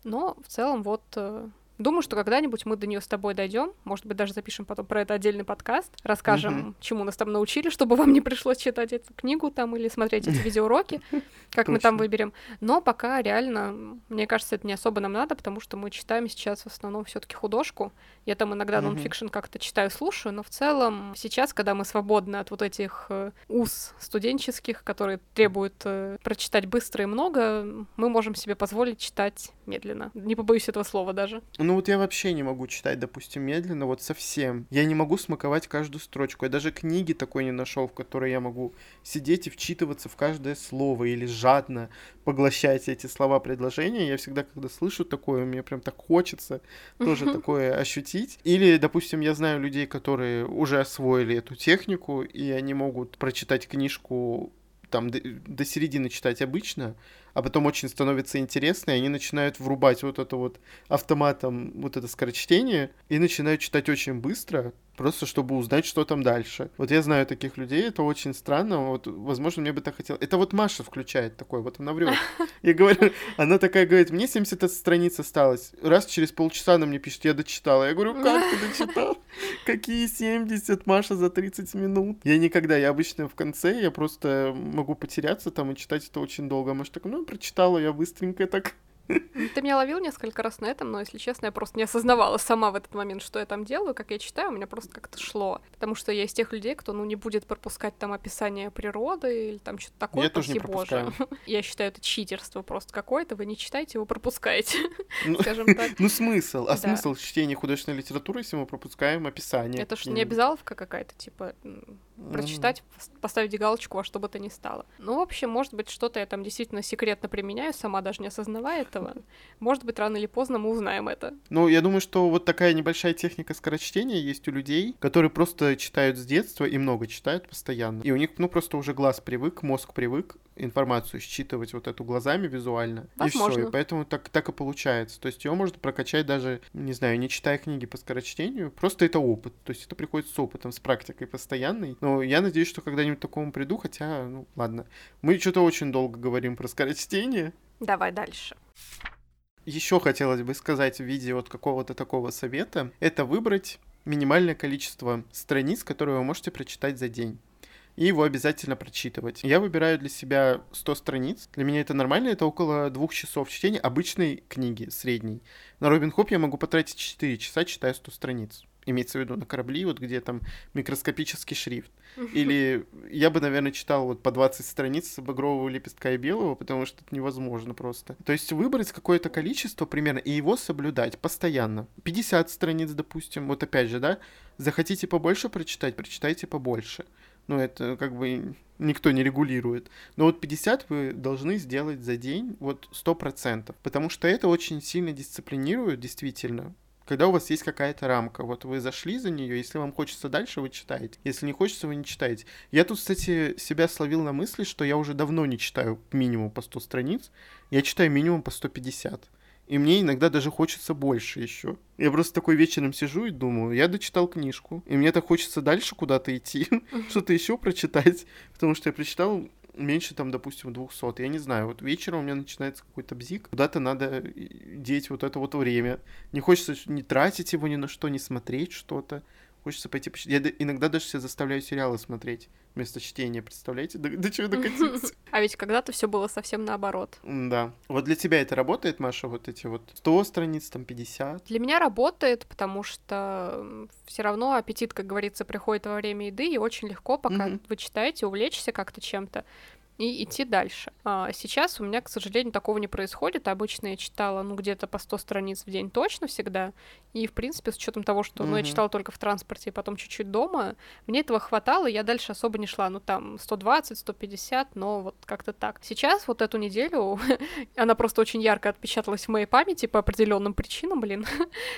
но в целом вот... Думаю, что когда-нибудь мы до нее с тобой дойдем, может быть, даже запишем потом про это отдельный подкаст, расскажем, mm-hmm. чему нас там научили, чтобы вам не пришлось читать эту книгу там или смотреть эти видеоуроки, как мы там выберем. Но пока реально, мне кажется, это не особо нам надо, потому что мы читаем сейчас в основном все-таки художку. Я там иногда нонфикшн как-то читаю, слушаю, но в целом сейчас, когда мы свободны от вот этих уз студенческих, которые требуют прочитать быстро и много, мы можем себе позволить читать медленно. Не побоюсь этого слова даже. Ну вот я вообще не могу читать, допустим, медленно, вот совсем. Я не могу смаковать каждую строчку. Я даже книги такой не нашел, в которой я могу сидеть и вчитываться в каждое слово или жадно поглощать эти слова предложения. Я всегда, когда слышу такое, мне прям так хочется тоже такое ощутить. Или, допустим, я знаю людей, которые уже освоили эту технику, и они могут прочитать книжку там до, до середины читать обычно, а потом очень становится интересно, и они начинают врубать вот это вот автоматом, вот это скорочтение, и начинают читать очень быстро, просто чтобы узнать, что там дальше. Вот я знаю таких людей, это очень странно, вот, возможно, мне бы так хотелось. Это вот Маша включает такой, вот она врет. Я говорю, она такая говорит, мне семьдесят страниц осталось. Раз через полчаса она мне пишет, я дочитала. Я говорю, как ты дочитал? Какие семьдесят, Маша, за тридцать минут? Я никогда, я обычно в конце, я просто могу потеряться там и читать это очень долго. Маша так, ну, прочитала я быстренько так. Ты меня ловил несколько раз на этом, но, если честно, я просто не осознавала сама в этот момент, что я там делаю, как я читаю, у меня просто как-то шло. Потому что я из тех людей, кто, ну, не будет пропускать там описание природы или там что-то такое, я тоже не пропускаю. Я считаю, это читерство просто какое-то, вы не читаете, вы пропускаете, ну, скажем так. Ну, смысл, а да. смысл чтения художественной литературы, если мы пропускаем описание? Это ж не обязаловка какая-то, типа... прочитать, поставить галочку, а что бы то ни стало. Ну, в общем, может быть, что-то я там действительно секретно применяю, сама даже не осознавая этого. Может быть, рано или поздно мы узнаем это. Ну, я думаю, что вот такая небольшая техника скорочтения есть у людей, которые просто читают с детства и много читают постоянно. И у них, ну, просто уже глаз привык, мозг привык информацию считывать вот эту глазами визуально. Возможно. И все, и поэтому так, так и получается. То есть ее можно прокачать даже, не знаю, не читая книги по скорочтению, просто это опыт. То есть это приходит с опытом, с практикой постоянной. Ну, я надеюсь, что когда-нибудь к такому приду, хотя, ну, ладно. Мы что-то очень долго говорим про скорочтение. Давай дальше. Еще хотелось бы сказать в виде вот какого-то такого совета, это выбрать минимальное количество страниц, которые вы можете прочитать за день. И его обязательно прочитывать. Я выбираю для себя сто страниц. Для меня это нормально, это около двух часов чтения обычной книги, средней. На Робин Хобб я могу потратить четыре часа, читая сто страниц. Имеется в виду на корабли, вот где там микроскопический шрифт. Или я бы, наверное, читал вот по двадцать страниц «Багрового лепестка» и «Белого», потому что это невозможно просто. То есть выбрать какое-то количество примерно и его соблюдать постоянно. пятьдесят страниц, допустим, вот опять же, да? Захотите побольше прочитать, прочитайте побольше. Ну, это как бы никто не регулирует. Но вот пятьдесят вы должны сделать за день вот сто процентов, потому что это очень сильно дисциплинирует, действительно. Когда у вас есть какая-то рамка, вот вы зашли за нее, если вам хочется дальше, вы читаете, если не хочется, вы не читаете. Я тут, кстати, себя словил на мысли, что я уже давно не читаю минимум по сто страниц, я читаю минимум по сто пятьдесят. И мне иногда даже хочется больше еще. Я просто такой вечером сижу и думаю, я дочитал книжку, и мне так хочется дальше куда-то идти, что-то еще прочитать, потому что я прочитал меньше там, допустим, двухсот. Я не знаю, вот вечером у меня начинается какой-то бзик, куда-то надо деть вот это вот время. Не хочется не тратить его ни на что, не смотреть что-то. Хочется пойти почитать. Я иногда даже себя заставляю сериалы смотреть вместо чтения, представляете? До, до чего докатиться? А ведь когда-то все было совсем наоборот. Да. Вот для тебя это работает, Маша, вот эти вот сто страниц, там пятьдесят? Для меня работает, потому что все равно аппетит, как говорится, приходит во время еды, и очень легко, пока mm-hmm. вы читаете, увлечься как-то чем-то. и идти дальше. А сейчас у меня, к сожалению, такого не происходит. Обычно я читала, ну, где-то по сто страниц в день точно всегда. И, в принципе, с учетом того, что, mm-hmm. ну, я читала только в транспорте и потом чуть-чуть дома, мне этого хватало, и я дальше особо не шла. Ну, там, сто двадцать, сто пятьдесят, но вот как-то так. Сейчас вот эту неделю она просто очень ярко отпечаталась в моей памяти по определенным причинам, блин.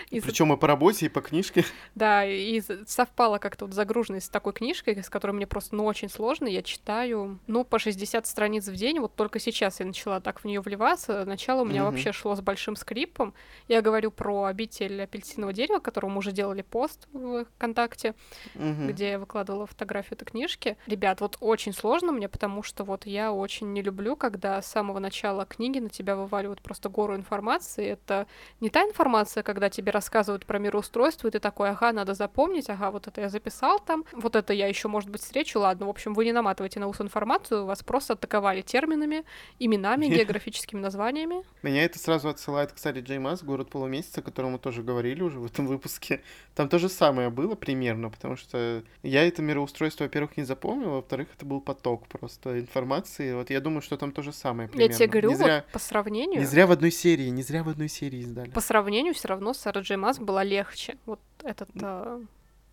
Причем и по работе, и по книжке. Да, и совпала как-то вот загруженность с такой книжкой, с которой мне просто, ну, очень сложно. Я читаю, ну, по шестьдесят страниц в день. Вот только сейчас я начала так в нее вливаться. Начало у меня mm-hmm. вообще шло с большим скрипом. Я говорю про «Обитель апельсинового дерева», которому мы уже делали пост в ВКонтакте, mm-hmm. где я выкладывала фотографию этой книжки. Ребят, вот очень сложно мне, потому что вот я очень не люблю, когда с самого начала книги на тебя вываливают просто гору информации. Это не та информация, когда тебе рассказывают про мироустройство, и ты такой: ага, надо запомнить, ага, вот это я записал там, вот это я еще, может быть, встречу, ладно, в общем, вы не наматываете на ус информацию, вас просто атаковали терминами, именами, географическими названиями. Меня это сразу отсылает к Саре Джей Маас, «Город полумесяца», о котором мы тоже говорили уже в этом выпуске. Там то же самое было примерно, потому что я это мироустройство, во-первых, не запомнила, во-вторых, это был поток просто информации. Вот я думаю, что там то же самое примерно. Я тебе говорю, не вот зря, по сравнению... Не зря в одной серии, не зря в одной серии издали. По сравнению все равно Сара Джей Маас была легче. Вот этот... Э...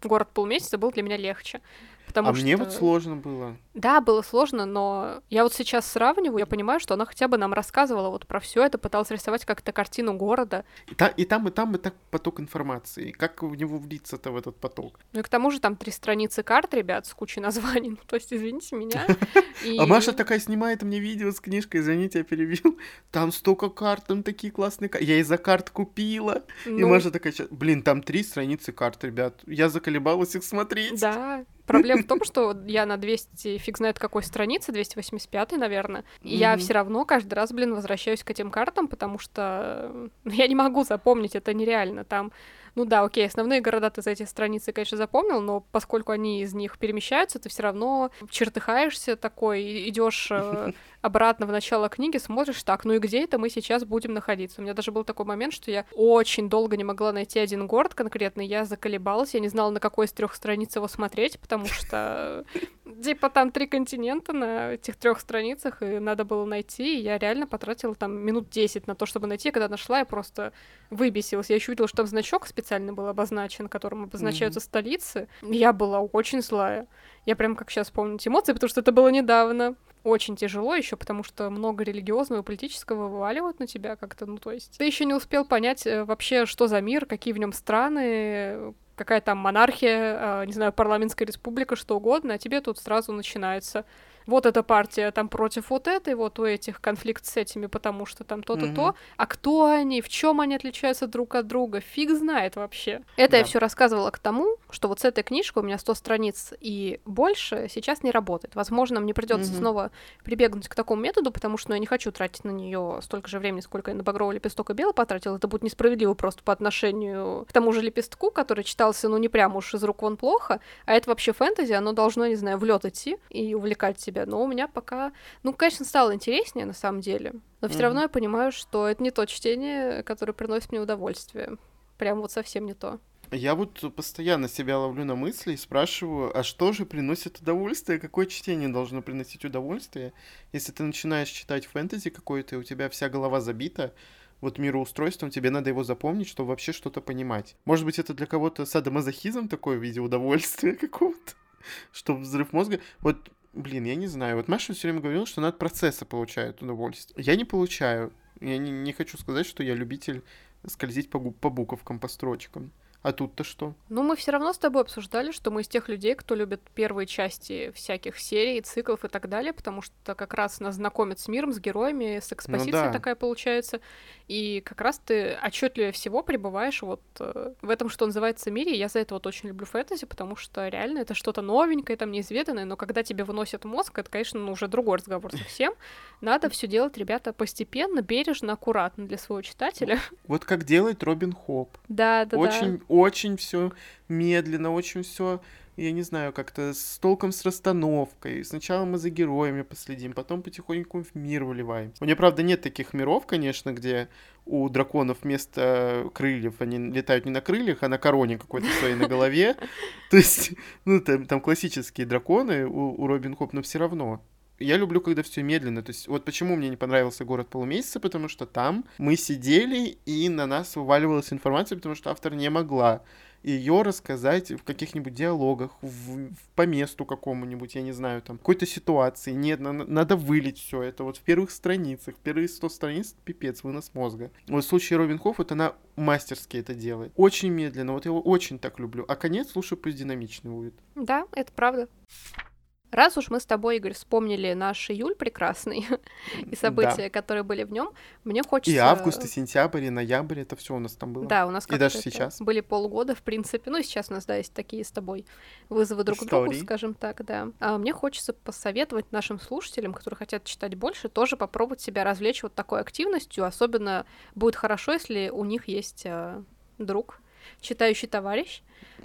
«Город полумесяца» был для меня легче. Потому а что... мне вот сложно было. Да, было сложно, но я вот сейчас сравниваю, я понимаю, что она хотя бы нам рассказывала вот про все это, пыталась рисовать как-то картину города. И, та, и там, и там, и так поток информации. Как в него влиться-то, в этот поток? Ну и к тому же там три страницы карт, ребят, с кучей названий. Ну, то есть, извините меня. А Маша такая снимает мне видео с книжкой, извините, я перебил. Там столько карт, там такие классные карты. Я из-за карт купила. И Маша такая: блин, там три страницы карт, ребят. Я заколебалась их смотреть. Да. Проблема в том, что я на двести, фиг знает какой странице, двести восемьдесят пятой, наверное, mm-hmm. я все равно каждый раз, блин, возвращаюсь к этим картам, потому что я не могу запомнить, это нереально. Там, ну да, окей, основные города ты за эти страницы, конечно, запомнил, но поскольку они из них перемещаются, ты все равно чертыхаешься такой, идешь обратно в начало книги, смотришь: так, ну и где это мы сейчас будем находиться? У меня даже был такой момент, что я очень долго не могла найти один город конкретный, я заколебалась, я не знала, на какой из трех страниц его смотреть, потому что, типа, там три континента на этих трех страницах, и надо было найти, и я реально потратила там минут десять на то, чтобы найти, и когда нашла, я просто выбесилась. Я еще увидела, что там значок специально был обозначен, которым обозначаются mm-hmm. столицы. Я была очень злая. Я прям как сейчас помню эмоции, потому что это было недавно. Очень тяжело еще, потому что много религиозного и политического вываливают на тебя как-то, ну то есть ты еще не успел понять вообще, что за мир, какие в нем страны, какая там монархия, не знаю, парламентская республика, что угодно, а тебе тут сразу начинается: вот эта партия там против вот этой, вот у этих конфликт с этими, потому что там то-то, mm-hmm. то. А кто они, в чем они отличаются друг от друга, фиг знает вообще. Это да. Я все рассказывала к тому, что вот с этой книжкой у меня сто страниц и больше сейчас не работает. Возможно, мне придется mm-hmm. снова прибегнуть к такому методу, потому что, ну, я не хочу тратить на нее столько же времени, сколько я на «Багровый лепесток» и «Белый» потратила. Это будет несправедливо просто по отношению к тому же «Лепестку», который читался, ну, не прям уж из рук вон плохо, а это вообще фэнтези, оно должно, не знаю, в лёд идти и увлекать тебя. Но у меня пока... Ну, конечно, стало интереснее, на самом деле. Но mm-hmm. все равно я понимаю, что это не то чтение, которое приносит мне удовольствие. Прям вот совсем не то. Я вот постоянно себя ловлю на мысли и спрашиваю: а что же приносит удовольствие? Какое чтение должно приносить удовольствие? Если ты начинаешь читать фэнтези какое-то, и у тебя вся голова забита вот мироустройством, тебе надо его запомнить, чтобы вообще что-то понимать. Может быть, это для кого-то садомазохизм такой в виде удовольствия какого-то? Чтобы взрыв мозга... Вот... Блин, я не знаю. Вот Маша все время говорила, что она от процесса получает удовольствие. Я не получаю. Я не, не хочу сказать, что я любитель скользить по, по буковкам, по строчкам. А тут-то что? Ну, мы все равно с тобой обсуждали, что мы из тех людей, кто любит первые части всяких серий, циклов и так далее, потому что как раз нас знакомят с миром, с героями, с экспозицией, ну, да. такая получается. И как раз ты отчетливее всего пребываешь вот в этом, что называется, мире. Я за это вот очень люблю фэнтези, потому что реально это что-то новенькое, там неизведанное, но когда тебе выносят мозг, это, конечно, ну, уже другой разговор совсем. Надо все делать, ребята, постепенно, бережно, аккуратно для своего читателя. Вот как делает Робин Хобб. Да, да, очень... да. Очень все медленно, очень все, я не знаю, как-то с толком, с расстановкой. Сначала мы за героями последим, потом потихоньку в мир выливаем. У меня, правда, нет таких миров, конечно, где у драконов вместо крыльев они летают не на крыльях, а на короне какой-то своей на голове. То есть, ну, там классические драконы у Робин Хобб, но все равно. я люблю, когда все медленно. То есть вот почему мне не понравился «Город полумесяца», потому что там мы сидели, и на нас вываливалась информация, потому что автор не могла ее рассказать в каких-нибудь диалогах, в, в, по месту какому-нибудь, я не знаю, там, какой-то ситуации. Нет, на, надо вылить все это. Вот в первых страницах, в первые сто страниц, пипец, вынос мозга. Вот в случае Робин Хобб, вот она мастерски это делает. Очень медленно, вот я его очень так люблю. А конец лучше пусть динамичный будет. Да, это правда. Раз уж мы с тобой, Игорь, вспомнили наш июль прекрасный и события, да, которые были в нем, мне хочется... И август, и сентябрь, и ноябрь, это все у нас там было. Да, у нас как-то и даже сейчас были полгода, в принципе. Ну и сейчас у нас, да, есть такие с тобой вызовы друг к другу, скажем так, да. А мне хочется посоветовать нашим слушателям, которые хотят читать больше, тоже попробовать себя развлечь вот такой активностью. Особенно будет хорошо, если у них есть э, друг, читающий товарищ,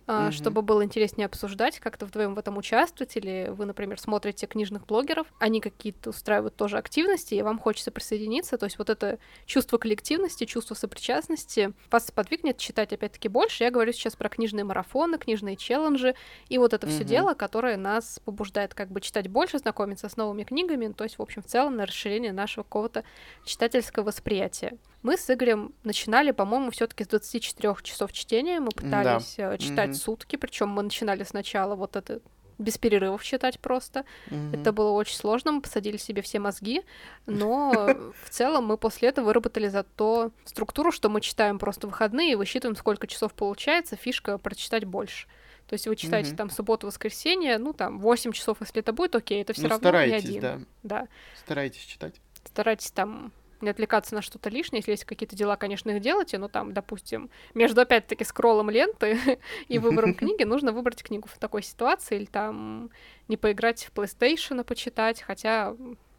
mm-hmm. чтобы было интереснее обсуждать, как-то вдвоем в этом участвовать, или вы, например, смотрите книжных блогеров, они какие-то устраивают тоже активности, и вам хочется присоединиться, то есть вот это чувство коллективности, чувство сопричастности вас подвигнет читать опять-таки больше. Я говорю сейчас про книжные марафоны, книжные челленджи, и вот это mm-hmm. все дело, которое нас побуждает как бы читать больше, знакомиться с новыми книгами, то есть, в общем, в целом на расширение нашего какого-то читательского восприятия. Мы с Игорем начинали, по-моему, все-таки с двадцати четырёх часов чтения. Мы пытались да. читать mm-hmm. сутки, причем мы начинали сначала вот это без перерывов читать просто. Mm-hmm. Это было очень сложно, мы посадили себе все мозги, но в целом мы после этого выработали зато структуру, что мы читаем просто выходные и высчитываем, сколько часов получается. Фишка прочитать больше. То есть вы читаете mm-hmm. там субботу-воскресенье, ну там восемь часов, если это будет, окей, это все ну, равно не один. Да. Да. Старайтесь читать. Старайтесь там... не отвлекаться на что-то лишнее, если есть какие-то дела, конечно, их делайте, но там, допустим, между, опять-таки, скроллом ленты и выбором книги нужно выбрать книгу в такой ситуации, или там не поиграть в PlayStation, а почитать, хотя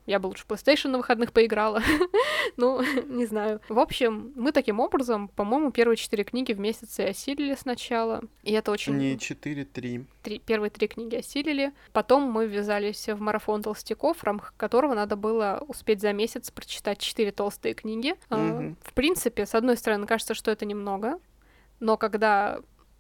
я бы лучше в PlayStation на выходных поиграла, ну, не знаю. В общем, мы таким образом, по-моему, первые четыре книги в месяц и осилили сначала, и это очень... Не четыре, три. Три, первые три книги осилили. Потом мы ввязались в марафон толстяков, в рамках которого надо было успеть за месяц прочитать четыре толстые книги. Mm-hmm. В принципе, с одной стороны, кажется, что это немного, но когда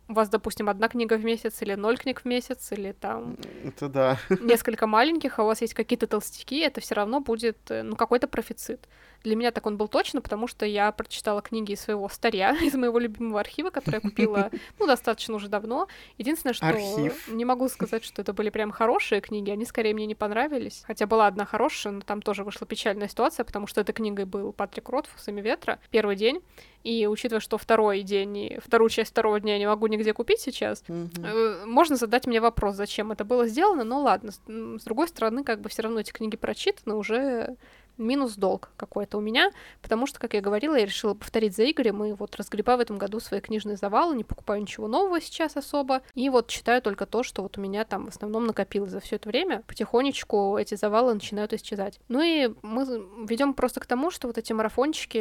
у вас, допустим, одна книга в месяц или ноль книг в месяц, или там это да. несколько маленьких, а у вас есть какие-то толстяки, это все равно будет ну, какой-то профицит. Для меня так он был точно, потому что я прочитала книги из своего старья, из моего любимого архива, который я купила, ну, достаточно уже давно. Единственное, что Архив. не могу сказать, что это были прям хорошие книги, они скорее мне не понравились. Хотя была одна хорошая, но там тоже вышла печальная ситуация, потому что этой книгой был Патрик Ротфус «Имя ветра», первый день. И учитывая, что второй день, вторую часть второго дня я не могу нигде купить сейчас, mm-hmm. можно задать мне вопрос, зачем это было сделано, но ладно. С другой стороны, как бы все равно эти книги прочитаны, уже минус долг какой-то у меня, потому что, как я говорила, я решила повторить за Игорем, и вот разгребаю в этом году свои книжные завалы, не покупаю ничего нового сейчас особо, и вот читаю только то, что вот у меня там в основном накопилось за все это время, потихонечку эти завалы начинают исчезать. Ну и мы ведем просто к тому, что вот эти марафончики,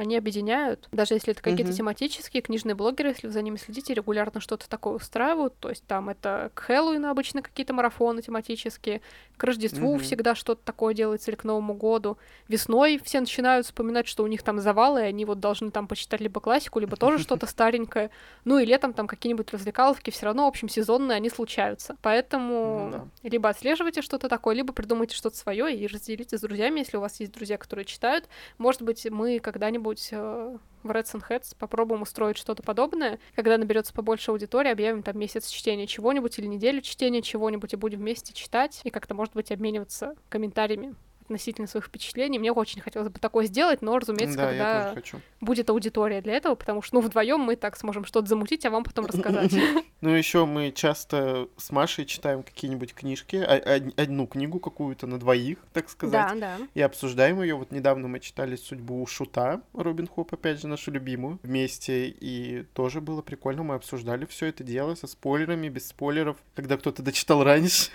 они объединяют, даже если это какие-то mm-hmm. тематические, книжные блогеры, если вы за ними следите, регулярно что-то такое устраивают, то есть там это к Хэллоуину обычно какие-то марафоны тематические, к Рождеству mm-hmm. всегда что-то такое делается, или к Новому году. Весной все начинают вспоминать, что у них там завалы, и они вот должны там почитать либо классику, либо тоже что-то старенькое. Ну и летом там какие-нибудь развлекаловки, все равно, в общем, сезонные, они случаются. Поэтому ну, да. либо отслеживайте что-то такое, либо придумайте что-то свое и разделите с друзьями, если у вас есть друзья, которые читают. Может быть, мы когда-нибудь э, в Reads and Heads попробуем устроить что-то подобное, когда наберется побольше аудитории, объявим там месяц чтения чего-нибудь или неделю чтения чего-нибудь, и будем вместе читать, и как-то, может быть, обмениваться комментариями относительно своих впечатлений. Мне очень хотелось бы такое сделать, но, разумеется, да, когда будет аудитория для этого, потому что, ну, вдвоем мы так сможем что-то замутить, а вам потом рассказать. Ну, еще мы часто с Машей читаем какие-нибудь книжки, одну книгу какую-то на двоих, так сказать, да, да. и обсуждаем ее. Вот недавно мы читали «Судьбу Шута», Робин Хобб, опять же, нашу любимую, вместе, и тоже было прикольно, мы обсуждали все это дело со спойлерами, без спойлеров, когда кто-то дочитал раньше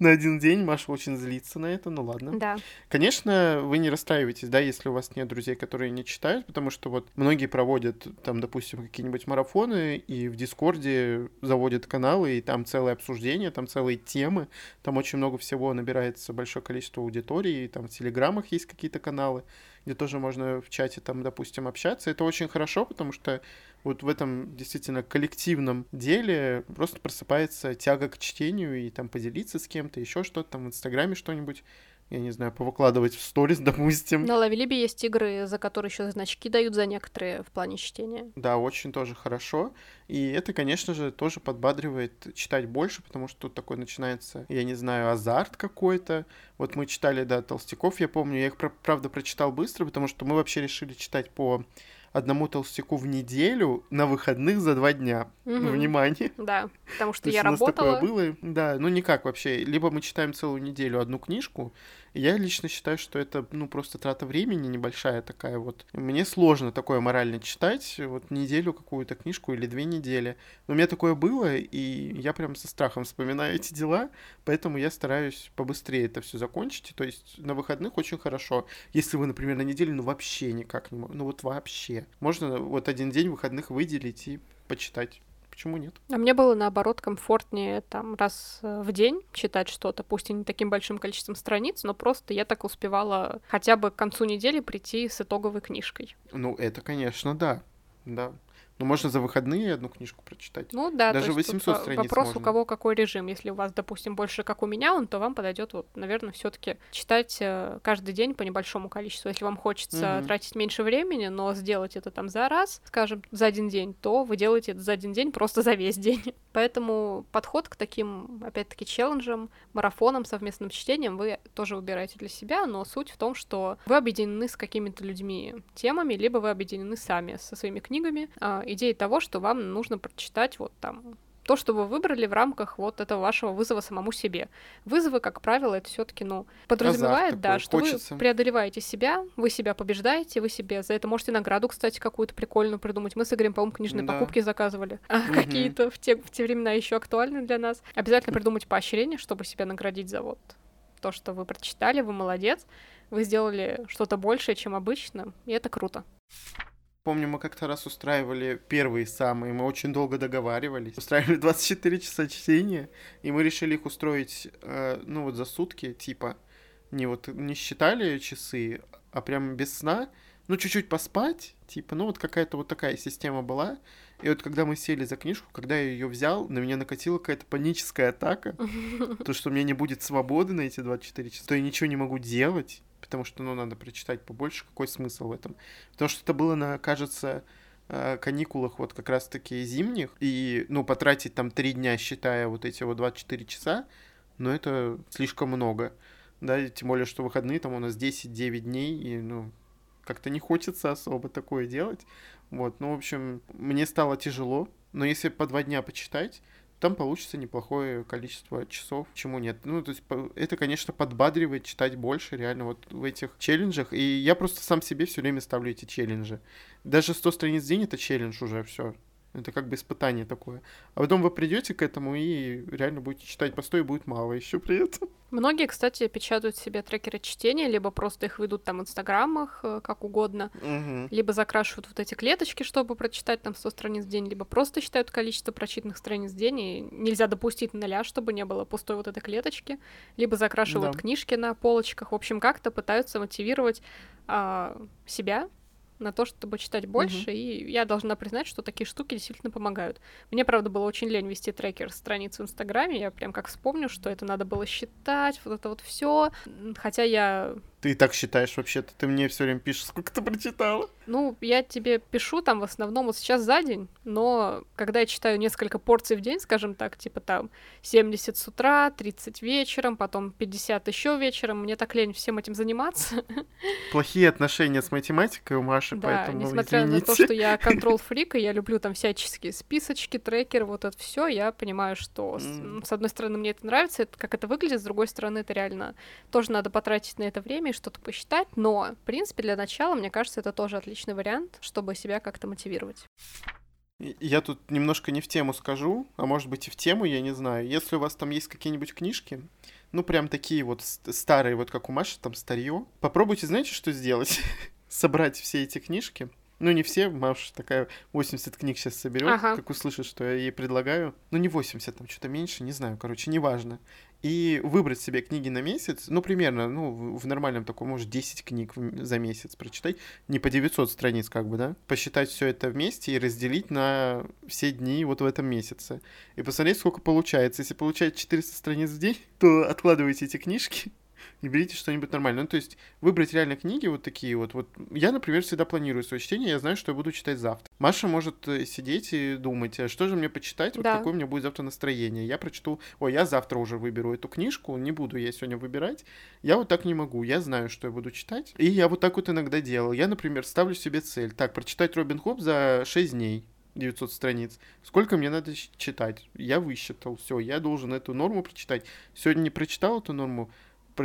на один день, Маша очень злится на это, ну ладно. Да. Конечно, вы не расстраиваетесь, да, если у вас нет друзей, которые не читают, потому что вот многие проводят там, допустим, какие-нибудь марафоны и в Дискорде заводят каналы, и там целое обсуждение, там целые темы, там очень много всего, набирается большое количество аудитории, и там в Телеграмах есть какие-то каналы, где тоже можно в чате там, допустим, общаться. Это очень хорошо, потому что вот в этом действительно коллективном деле просто просыпается тяга к чтению и там поделиться с кем-то, еще что-то, там в Инстаграме что-нибудь, я не знаю, повыкладывать в сторис, допустим. На Лавилибе есть игры, за которые еще значки дают за некоторые в плане чтения. Да, очень тоже хорошо. И это, конечно же, тоже подбадривает читать больше, потому что тут такой начинается, я не знаю, азарт какой-то. Вот мы читали, да, толстяков, я помню, я их, правда, прочитал быстро, потому что мы вообще решили читать по одному толстяку в неделю на выходных за два дня. Угу. Внимание. Да, потому что я работала. У нас такое было. Да, ну никак вообще. Либо мы читаем целую неделю одну книжку. Я лично считаю, что это, ну, просто трата времени небольшая такая вот. Мне сложно такое морально читать, вот неделю какую-то книжку или две недели. Но у меня такое было, и я прям со страхом вспоминаю эти дела, поэтому я стараюсь побыстрее это все закончить. То есть на выходных очень хорошо. Если вы, например, на неделю, ну, вообще никак не можете, ну, вот вообще. Можно вот один день выходных выделить и почитать. Почему нет? А мне было, наоборот, комфортнее там раз в день читать что-то, пусть и не таким большим количеством страниц, но просто я так успевала хотя бы к концу недели прийти с итоговой книжкой. Ну, это, конечно, да, да. Ну, можно за выходные одну книжку прочитать. Ну, да. Даже восемьсот страниц вопрос, можно. У кого какой режим. Если у вас, допустим, больше, как у меня, он, то вам подойдет, вот, наверное, все-таки читать каждый день по небольшому количеству. Если вам хочется mm-hmm. тратить меньше времени, но сделать это там за раз, скажем, за один день, то вы делаете это за один день просто за весь день. Поэтому подход к таким, опять-таки, челленджам, марафонам, совместным чтениям вы тоже выбираете для себя, но суть в том, что вы объединены с какими-то людьми темами, либо вы объединены сами со своими книгами, идеи того, что вам нужно прочитать вот там то, что вы выбрали в рамках вот этого вашего вызова самому себе. Вызовы, как правило, это все-таки, ну, подразумевает, азарт да, такой, что хочется. Вы преодолеваете себя, вы себя побеждаете, вы себе за это можете награду, кстати, какую-то прикольную придумать. Мы с Игорем, по-моему, книжные да. покупки заказывали, угу. какие-то в те, в те времена еще актуальны для нас. Обязательно придумать поощрение, чтобы себя наградить за вот то, что вы прочитали, вы молодец, вы сделали что-то большее, чем обычно, и это круто. Помню, мы как-то раз устраивали первые самые, мы очень долго договаривались, устраивали двадцать четыре часа чтения, и мы решили их устроить, э, ну вот за сутки, типа, не вот не считали часы, а прям без сна, ну чуть-чуть поспать, типа, ну вот какая-то вот такая система была, и вот когда мы сели за книжку, когда я ее взял, на меня накатила какая-то паническая атака, то, что у меня не будет свободы на эти двадцать четыре часа, то я ничего не могу делать, потому что, ну, надо прочитать побольше, какой смысл в этом. Потому что это было на, кажется, каникулах вот как раз-таки зимних, и, ну, потратить там три дня, считая вот эти вот двадцать четыре часа, ну, это слишком много, да, тем более, что выходные там у нас десять-девять дней, и, ну, как-то не хочется особо такое делать, вот, ну, в общем, мне стало тяжело, но если по два дня почитать, там получится неплохое количество часов. Почему нет? Ну, то есть это, конечно, подбадривает читать больше реально вот в этих челленджах. И я просто сам себе все время ставлю эти челленджи. Даже сто страниц в день — это челлендж уже, все. Это как бы испытание такое. А потом вы придете к этому и реально будете читать по сто, и будет мало еще при этом. Многие, кстати, печатают себе трекеры чтения, либо просто их ведут там в инстаграмах, как угодно, угу. либо закрашивают вот эти клеточки, чтобы прочитать там сто страниц в день, либо просто считают количество прочитанных страниц в день, и нельзя допустить ноля, чтобы не было пустой вот этой клеточки, либо закрашивают да. книжки на полочках. В общем, как-то пытаются мотивировать а, себя на то, чтобы читать больше, mm-hmm. и я должна признать, что такие штуки действительно помогают. Мне, правда, было очень лень вести трекер страниц в Инстаграме, я прям как вспомню, что это надо было считать, вот это вот все, хотя я... Ты и так считаешь вообще-то, ты мне все время пишешь, сколько ты прочитала. Ну, я тебе пишу там в основном вот сейчас за день, но когда я читаю несколько порций в день, скажем так, типа там семьдесят с утра, тридцать вечером, потом пятьдесят еще вечером, мне так лень всем этим заниматься. Плохие отношения с математикой у Маши, да, поэтому извините. Да, несмотря на то, что я контрол-фрик, и я люблю там всяческие списочки, трекеры, вот это все, я понимаю, что mm. с, с одной стороны мне это нравится, это, как это выглядит, с другой стороны это реально тоже надо потратить на это время, что-то посчитать, но, в принципе, для начала, мне кажется, это тоже отличный вариант, чтобы себя как-то мотивировать. Я тут немножко не в тему скажу, а может быть и в тему, я не знаю. Если у вас там есть какие-нибудь книжки, ну, прям такие вот старые, вот как у Маши, там старье, попробуйте, знаете, что сделать? Собрать все эти книжки Ну, не все, Маша такая восемьдесят книг сейчас соберет, ага. Как услышит, что я ей предлагаю. Ну, не восемьдесят, там что-то меньше, не знаю, короче, неважно. И выбрать себе книги на месяц, ну, примерно, ну, в нормальном таком, может, десять книг за месяц прочитать, не по девятьсот страниц, как бы, да, посчитать все это вместе и разделить на все дни вот в этом месяце. И посмотреть, сколько получается. Если получается четыреста страниц в день, то откладывайте эти книжки и берите что-нибудь нормальное. Ну, то есть выбрать реально книги вот такие вот. Вот я, например, всегда планирую свое чтение, я знаю, что я буду читать завтра. Маша может сидеть и думать, а что же мне почитать, да. Вот какое у меня будет завтра настроение. Я прочту, ой, я завтра уже выберу эту книжку, не буду я сегодня выбирать. Я вот так не могу, я знаю, что я буду читать. И я вот так вот иногда делал. Я, например, ставлю себе цель, так, прочитать Робин Хобб за шесть дней. девятьсот страниц. Сколько мне надо читать? Я высчитал, все, я должен эту норму прочитать. Сегодня не прочитал эту норму,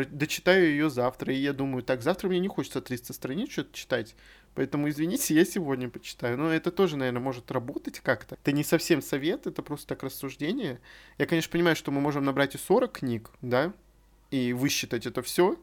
дочитаю ее завтра, и я думаю, так, завтра мне не хочется триста страниц что-то читать, поэтому, извините, я сегодня почитаю. Но это тоже, наверное, может работать как-то. Это не совсем совет, это просто так рассуждение. Я, конечно, понимаю, что мы можем набрать и сорок книг, да, и высчитать это все,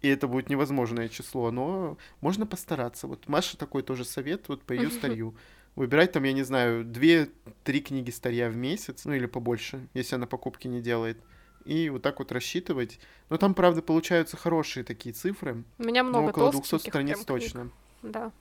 и это будет невозможное число, но можно постараться. Вот Маша такой тоже совет, вот по ее старью. Выбирать там, я не знаю, две-три книги старья в месяц, ну или побольше, если она покупки не делает. И вот так вот рассчитывать. Но там, правда, получаются хорошие такие цифры. У меня много толстеньких. Около двухсот страниц точно. Да.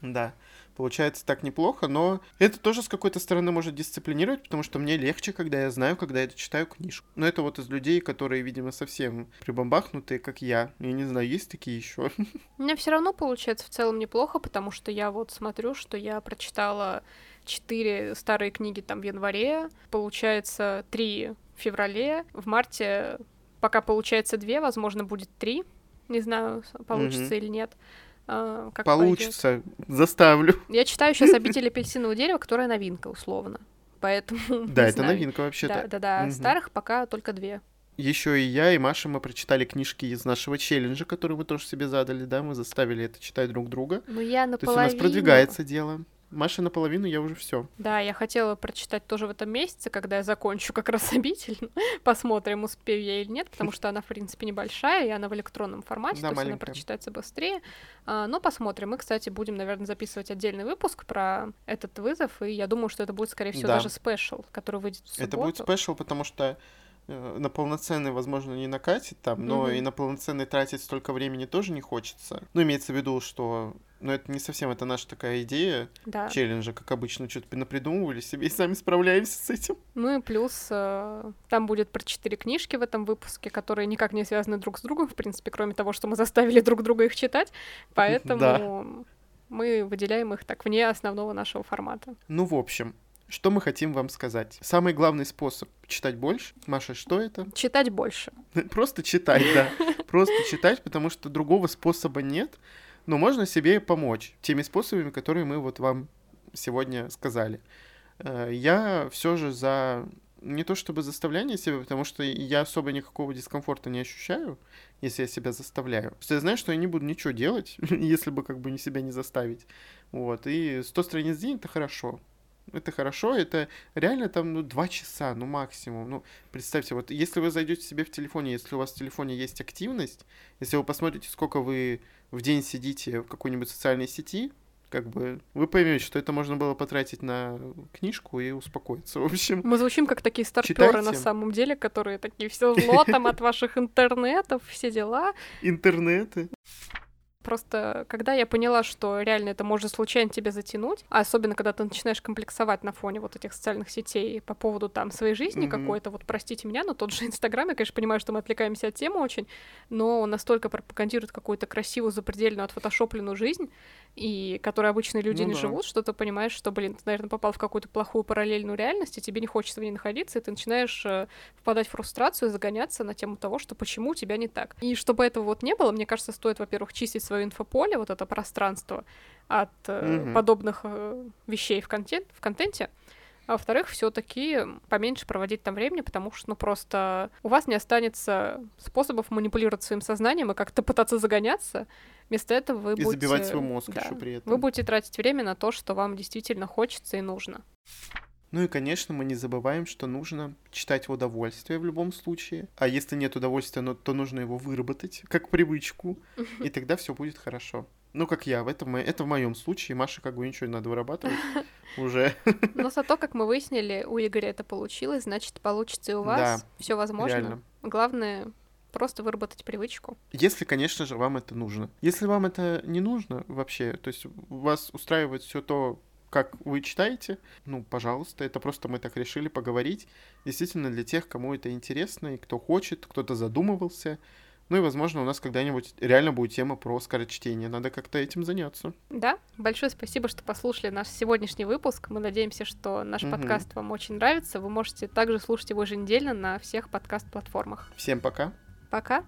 Да. Получается так неплохо, но это тоже с какой-то стороны может дисциплинировать, потому что мне легче, когда я знаю, когда я читаю книжку. Но это вот из людей, которые, видимо, совсем прибамбахнутые, как я. Я не знаю, есть такие еще. У меня все равно получается в целом неплохо, потому что я вот смотрю, что я прочитала четыре старые книги там в январе, получается три в феврале, в марте пока получается две, возможно, будет три. Не знаю, получится mm-hmm. или нет. Как получится, пойдет. Заставлю. Я читаю сейчас «Обитель апельсинового дерева», которая новинка, условно. Поэтому. Да, это знаю. Новинка вообще-то. Да, да, да. Угу. Старых пока только две. Еще и я, и Маша, мы прочитали книжки из нашего челленджа, который мы тоже себе задали, да, мы заставили это читать друг друга. Ну, я наполовину. То есть у нас продвигается дело. Маша наполовину, я уже все. Да, я хотела прочитать тоже в этом месяце, когда я закончу как раз «Обитель». Посмотрим, успею я или нет, потому что она, в принципе, небольшая, и она в электронном формате, да, то есть она прочитается быстрее. А, но посмотрим. Мы, кстати, будем, наверное, записывать отдельный выпуск про этот вызов, и я думаю, что это будет, скорее всего, да. даже спешл, который выйдет в субботу. Это будет спешл, потому что на полноценный, возможно, не накатит там, но mm-hmm. и на полноценный тратить столько времени тоже не хочется. Ну, имеется в виду, что... Но это не совсем, это наша такая идея да. челленджа, как обычно, что-то напридумывали себе и сами справляемся с этим. Ну и плюс э, там будет про четыре книжки в этом выпуске, которые никак не связаны друг с другом, в принципе, кроме того, что мы заставили друг друга их читать, поэтому да. мы выделяем их так вне основного нашего формата. Ну, в общем, что мы хотим вам сказать? Самый главный способ читать больше. Маша, что это? Читать больше. Просто читать, да. Просто читать, потому что другого способа нет. Но можно себе помочь теми способами, которые мы вот вам сегодня сказали. Я все же за... Не то чтобы заставляние себя, потому что я особо никакого дискомфорта не ощущаю, если я себя заставляю. Потому что я знаю, что я не буду ничего делать, если бы как бы себя не заставить. Вот. И сто страниц в день — это хорошо. Это хорошо, это реально там, ну, два часа, ну, максимум. Ну, представьте, вот если вы зайдете себе в телефоне, если у вас в телефоне есть активность, если вы посмотрите, сколько вы в день сидите в какой-нибудь социальной сети, как бы, вы поймете, что это можно было потратить на книжку и успокоиться, в общем. Мы звучим как такие старпёры на самом деле, которые такие, все зло там от ваших интернетов, все дела. Интернеты. Просто когда я поняла, что реально это может случайно тебя затянуть, а особенно когда ты начинаешь комплексовать на фоне вот этих социальных сетей по поводу там своей жизни mm-hmm. какой-то, вот простите меня, но тот же Инстаграм, я, конечно, понимаю, что мы отвлекаемся от темы очень, но он настолько пропагандирует какую-то красивую, запредельную, отфотошопленную жизнь, и которой обычные люди ну, не да. живут, что ты понимаешь, что, блин, ты, наверное, попал в какую-то плохую параллельную реальность, и тебе не хочется в ней находиться, и ты начинаешь впадать в фрустрацию и загоняться на тему того, что почему у тебя не так. И чтобы этого вот не было, мне кажется, стоит, во-первых, чистить свое инфополе, вот это пространство от угу. подобных вещей в, контент, в контенте, а во-вторых, все-таки поменьше проводить там времени, потому что, ну, просто у вас не останется способов манипулировать своим сознанием и как-то пытаться загоняться. Вместо этого вы и будете... забивать свой мозг да, еще при этом. Вы будете тратить время на то, что вам действительно хочется и нужно. Ну и, конечно, мы не забываем, что нужно читать в удовольствие в любом случае. А если нет удовольствия, то нужно его выработать как привычку, и тогда все будет хорошо. Ну, как я, в этом, это в моем случае. Маше как бы ничего не надо вырабатывать уже. Но зато, как мы выяснили, у Игоря это получилось, значит, получится и у вас. Все возможно. Главное, просто выработать привычку. Если, конечно же, вам это нужно. Если вам это не нужно вообще, то есть вас устраивает все то, как вы читаете, ну, пожалуйста, это просто мы так решили поговорить. Действительно, для тех, кому это интересно, и кто хочет, кто-то задумывался. Ну и, возможно, у нас когда-нибудь реально будет тема про скорочтение. Надо как-то этим заняться. Да, большое спасибо, что послушали наш сегодняшний выпуск. Мы надеемся, что наш угу. подкаст вам очень нравится. Вы можете также слушать его еженедельно на всех подкаст-платформах. Всем пока. Пока.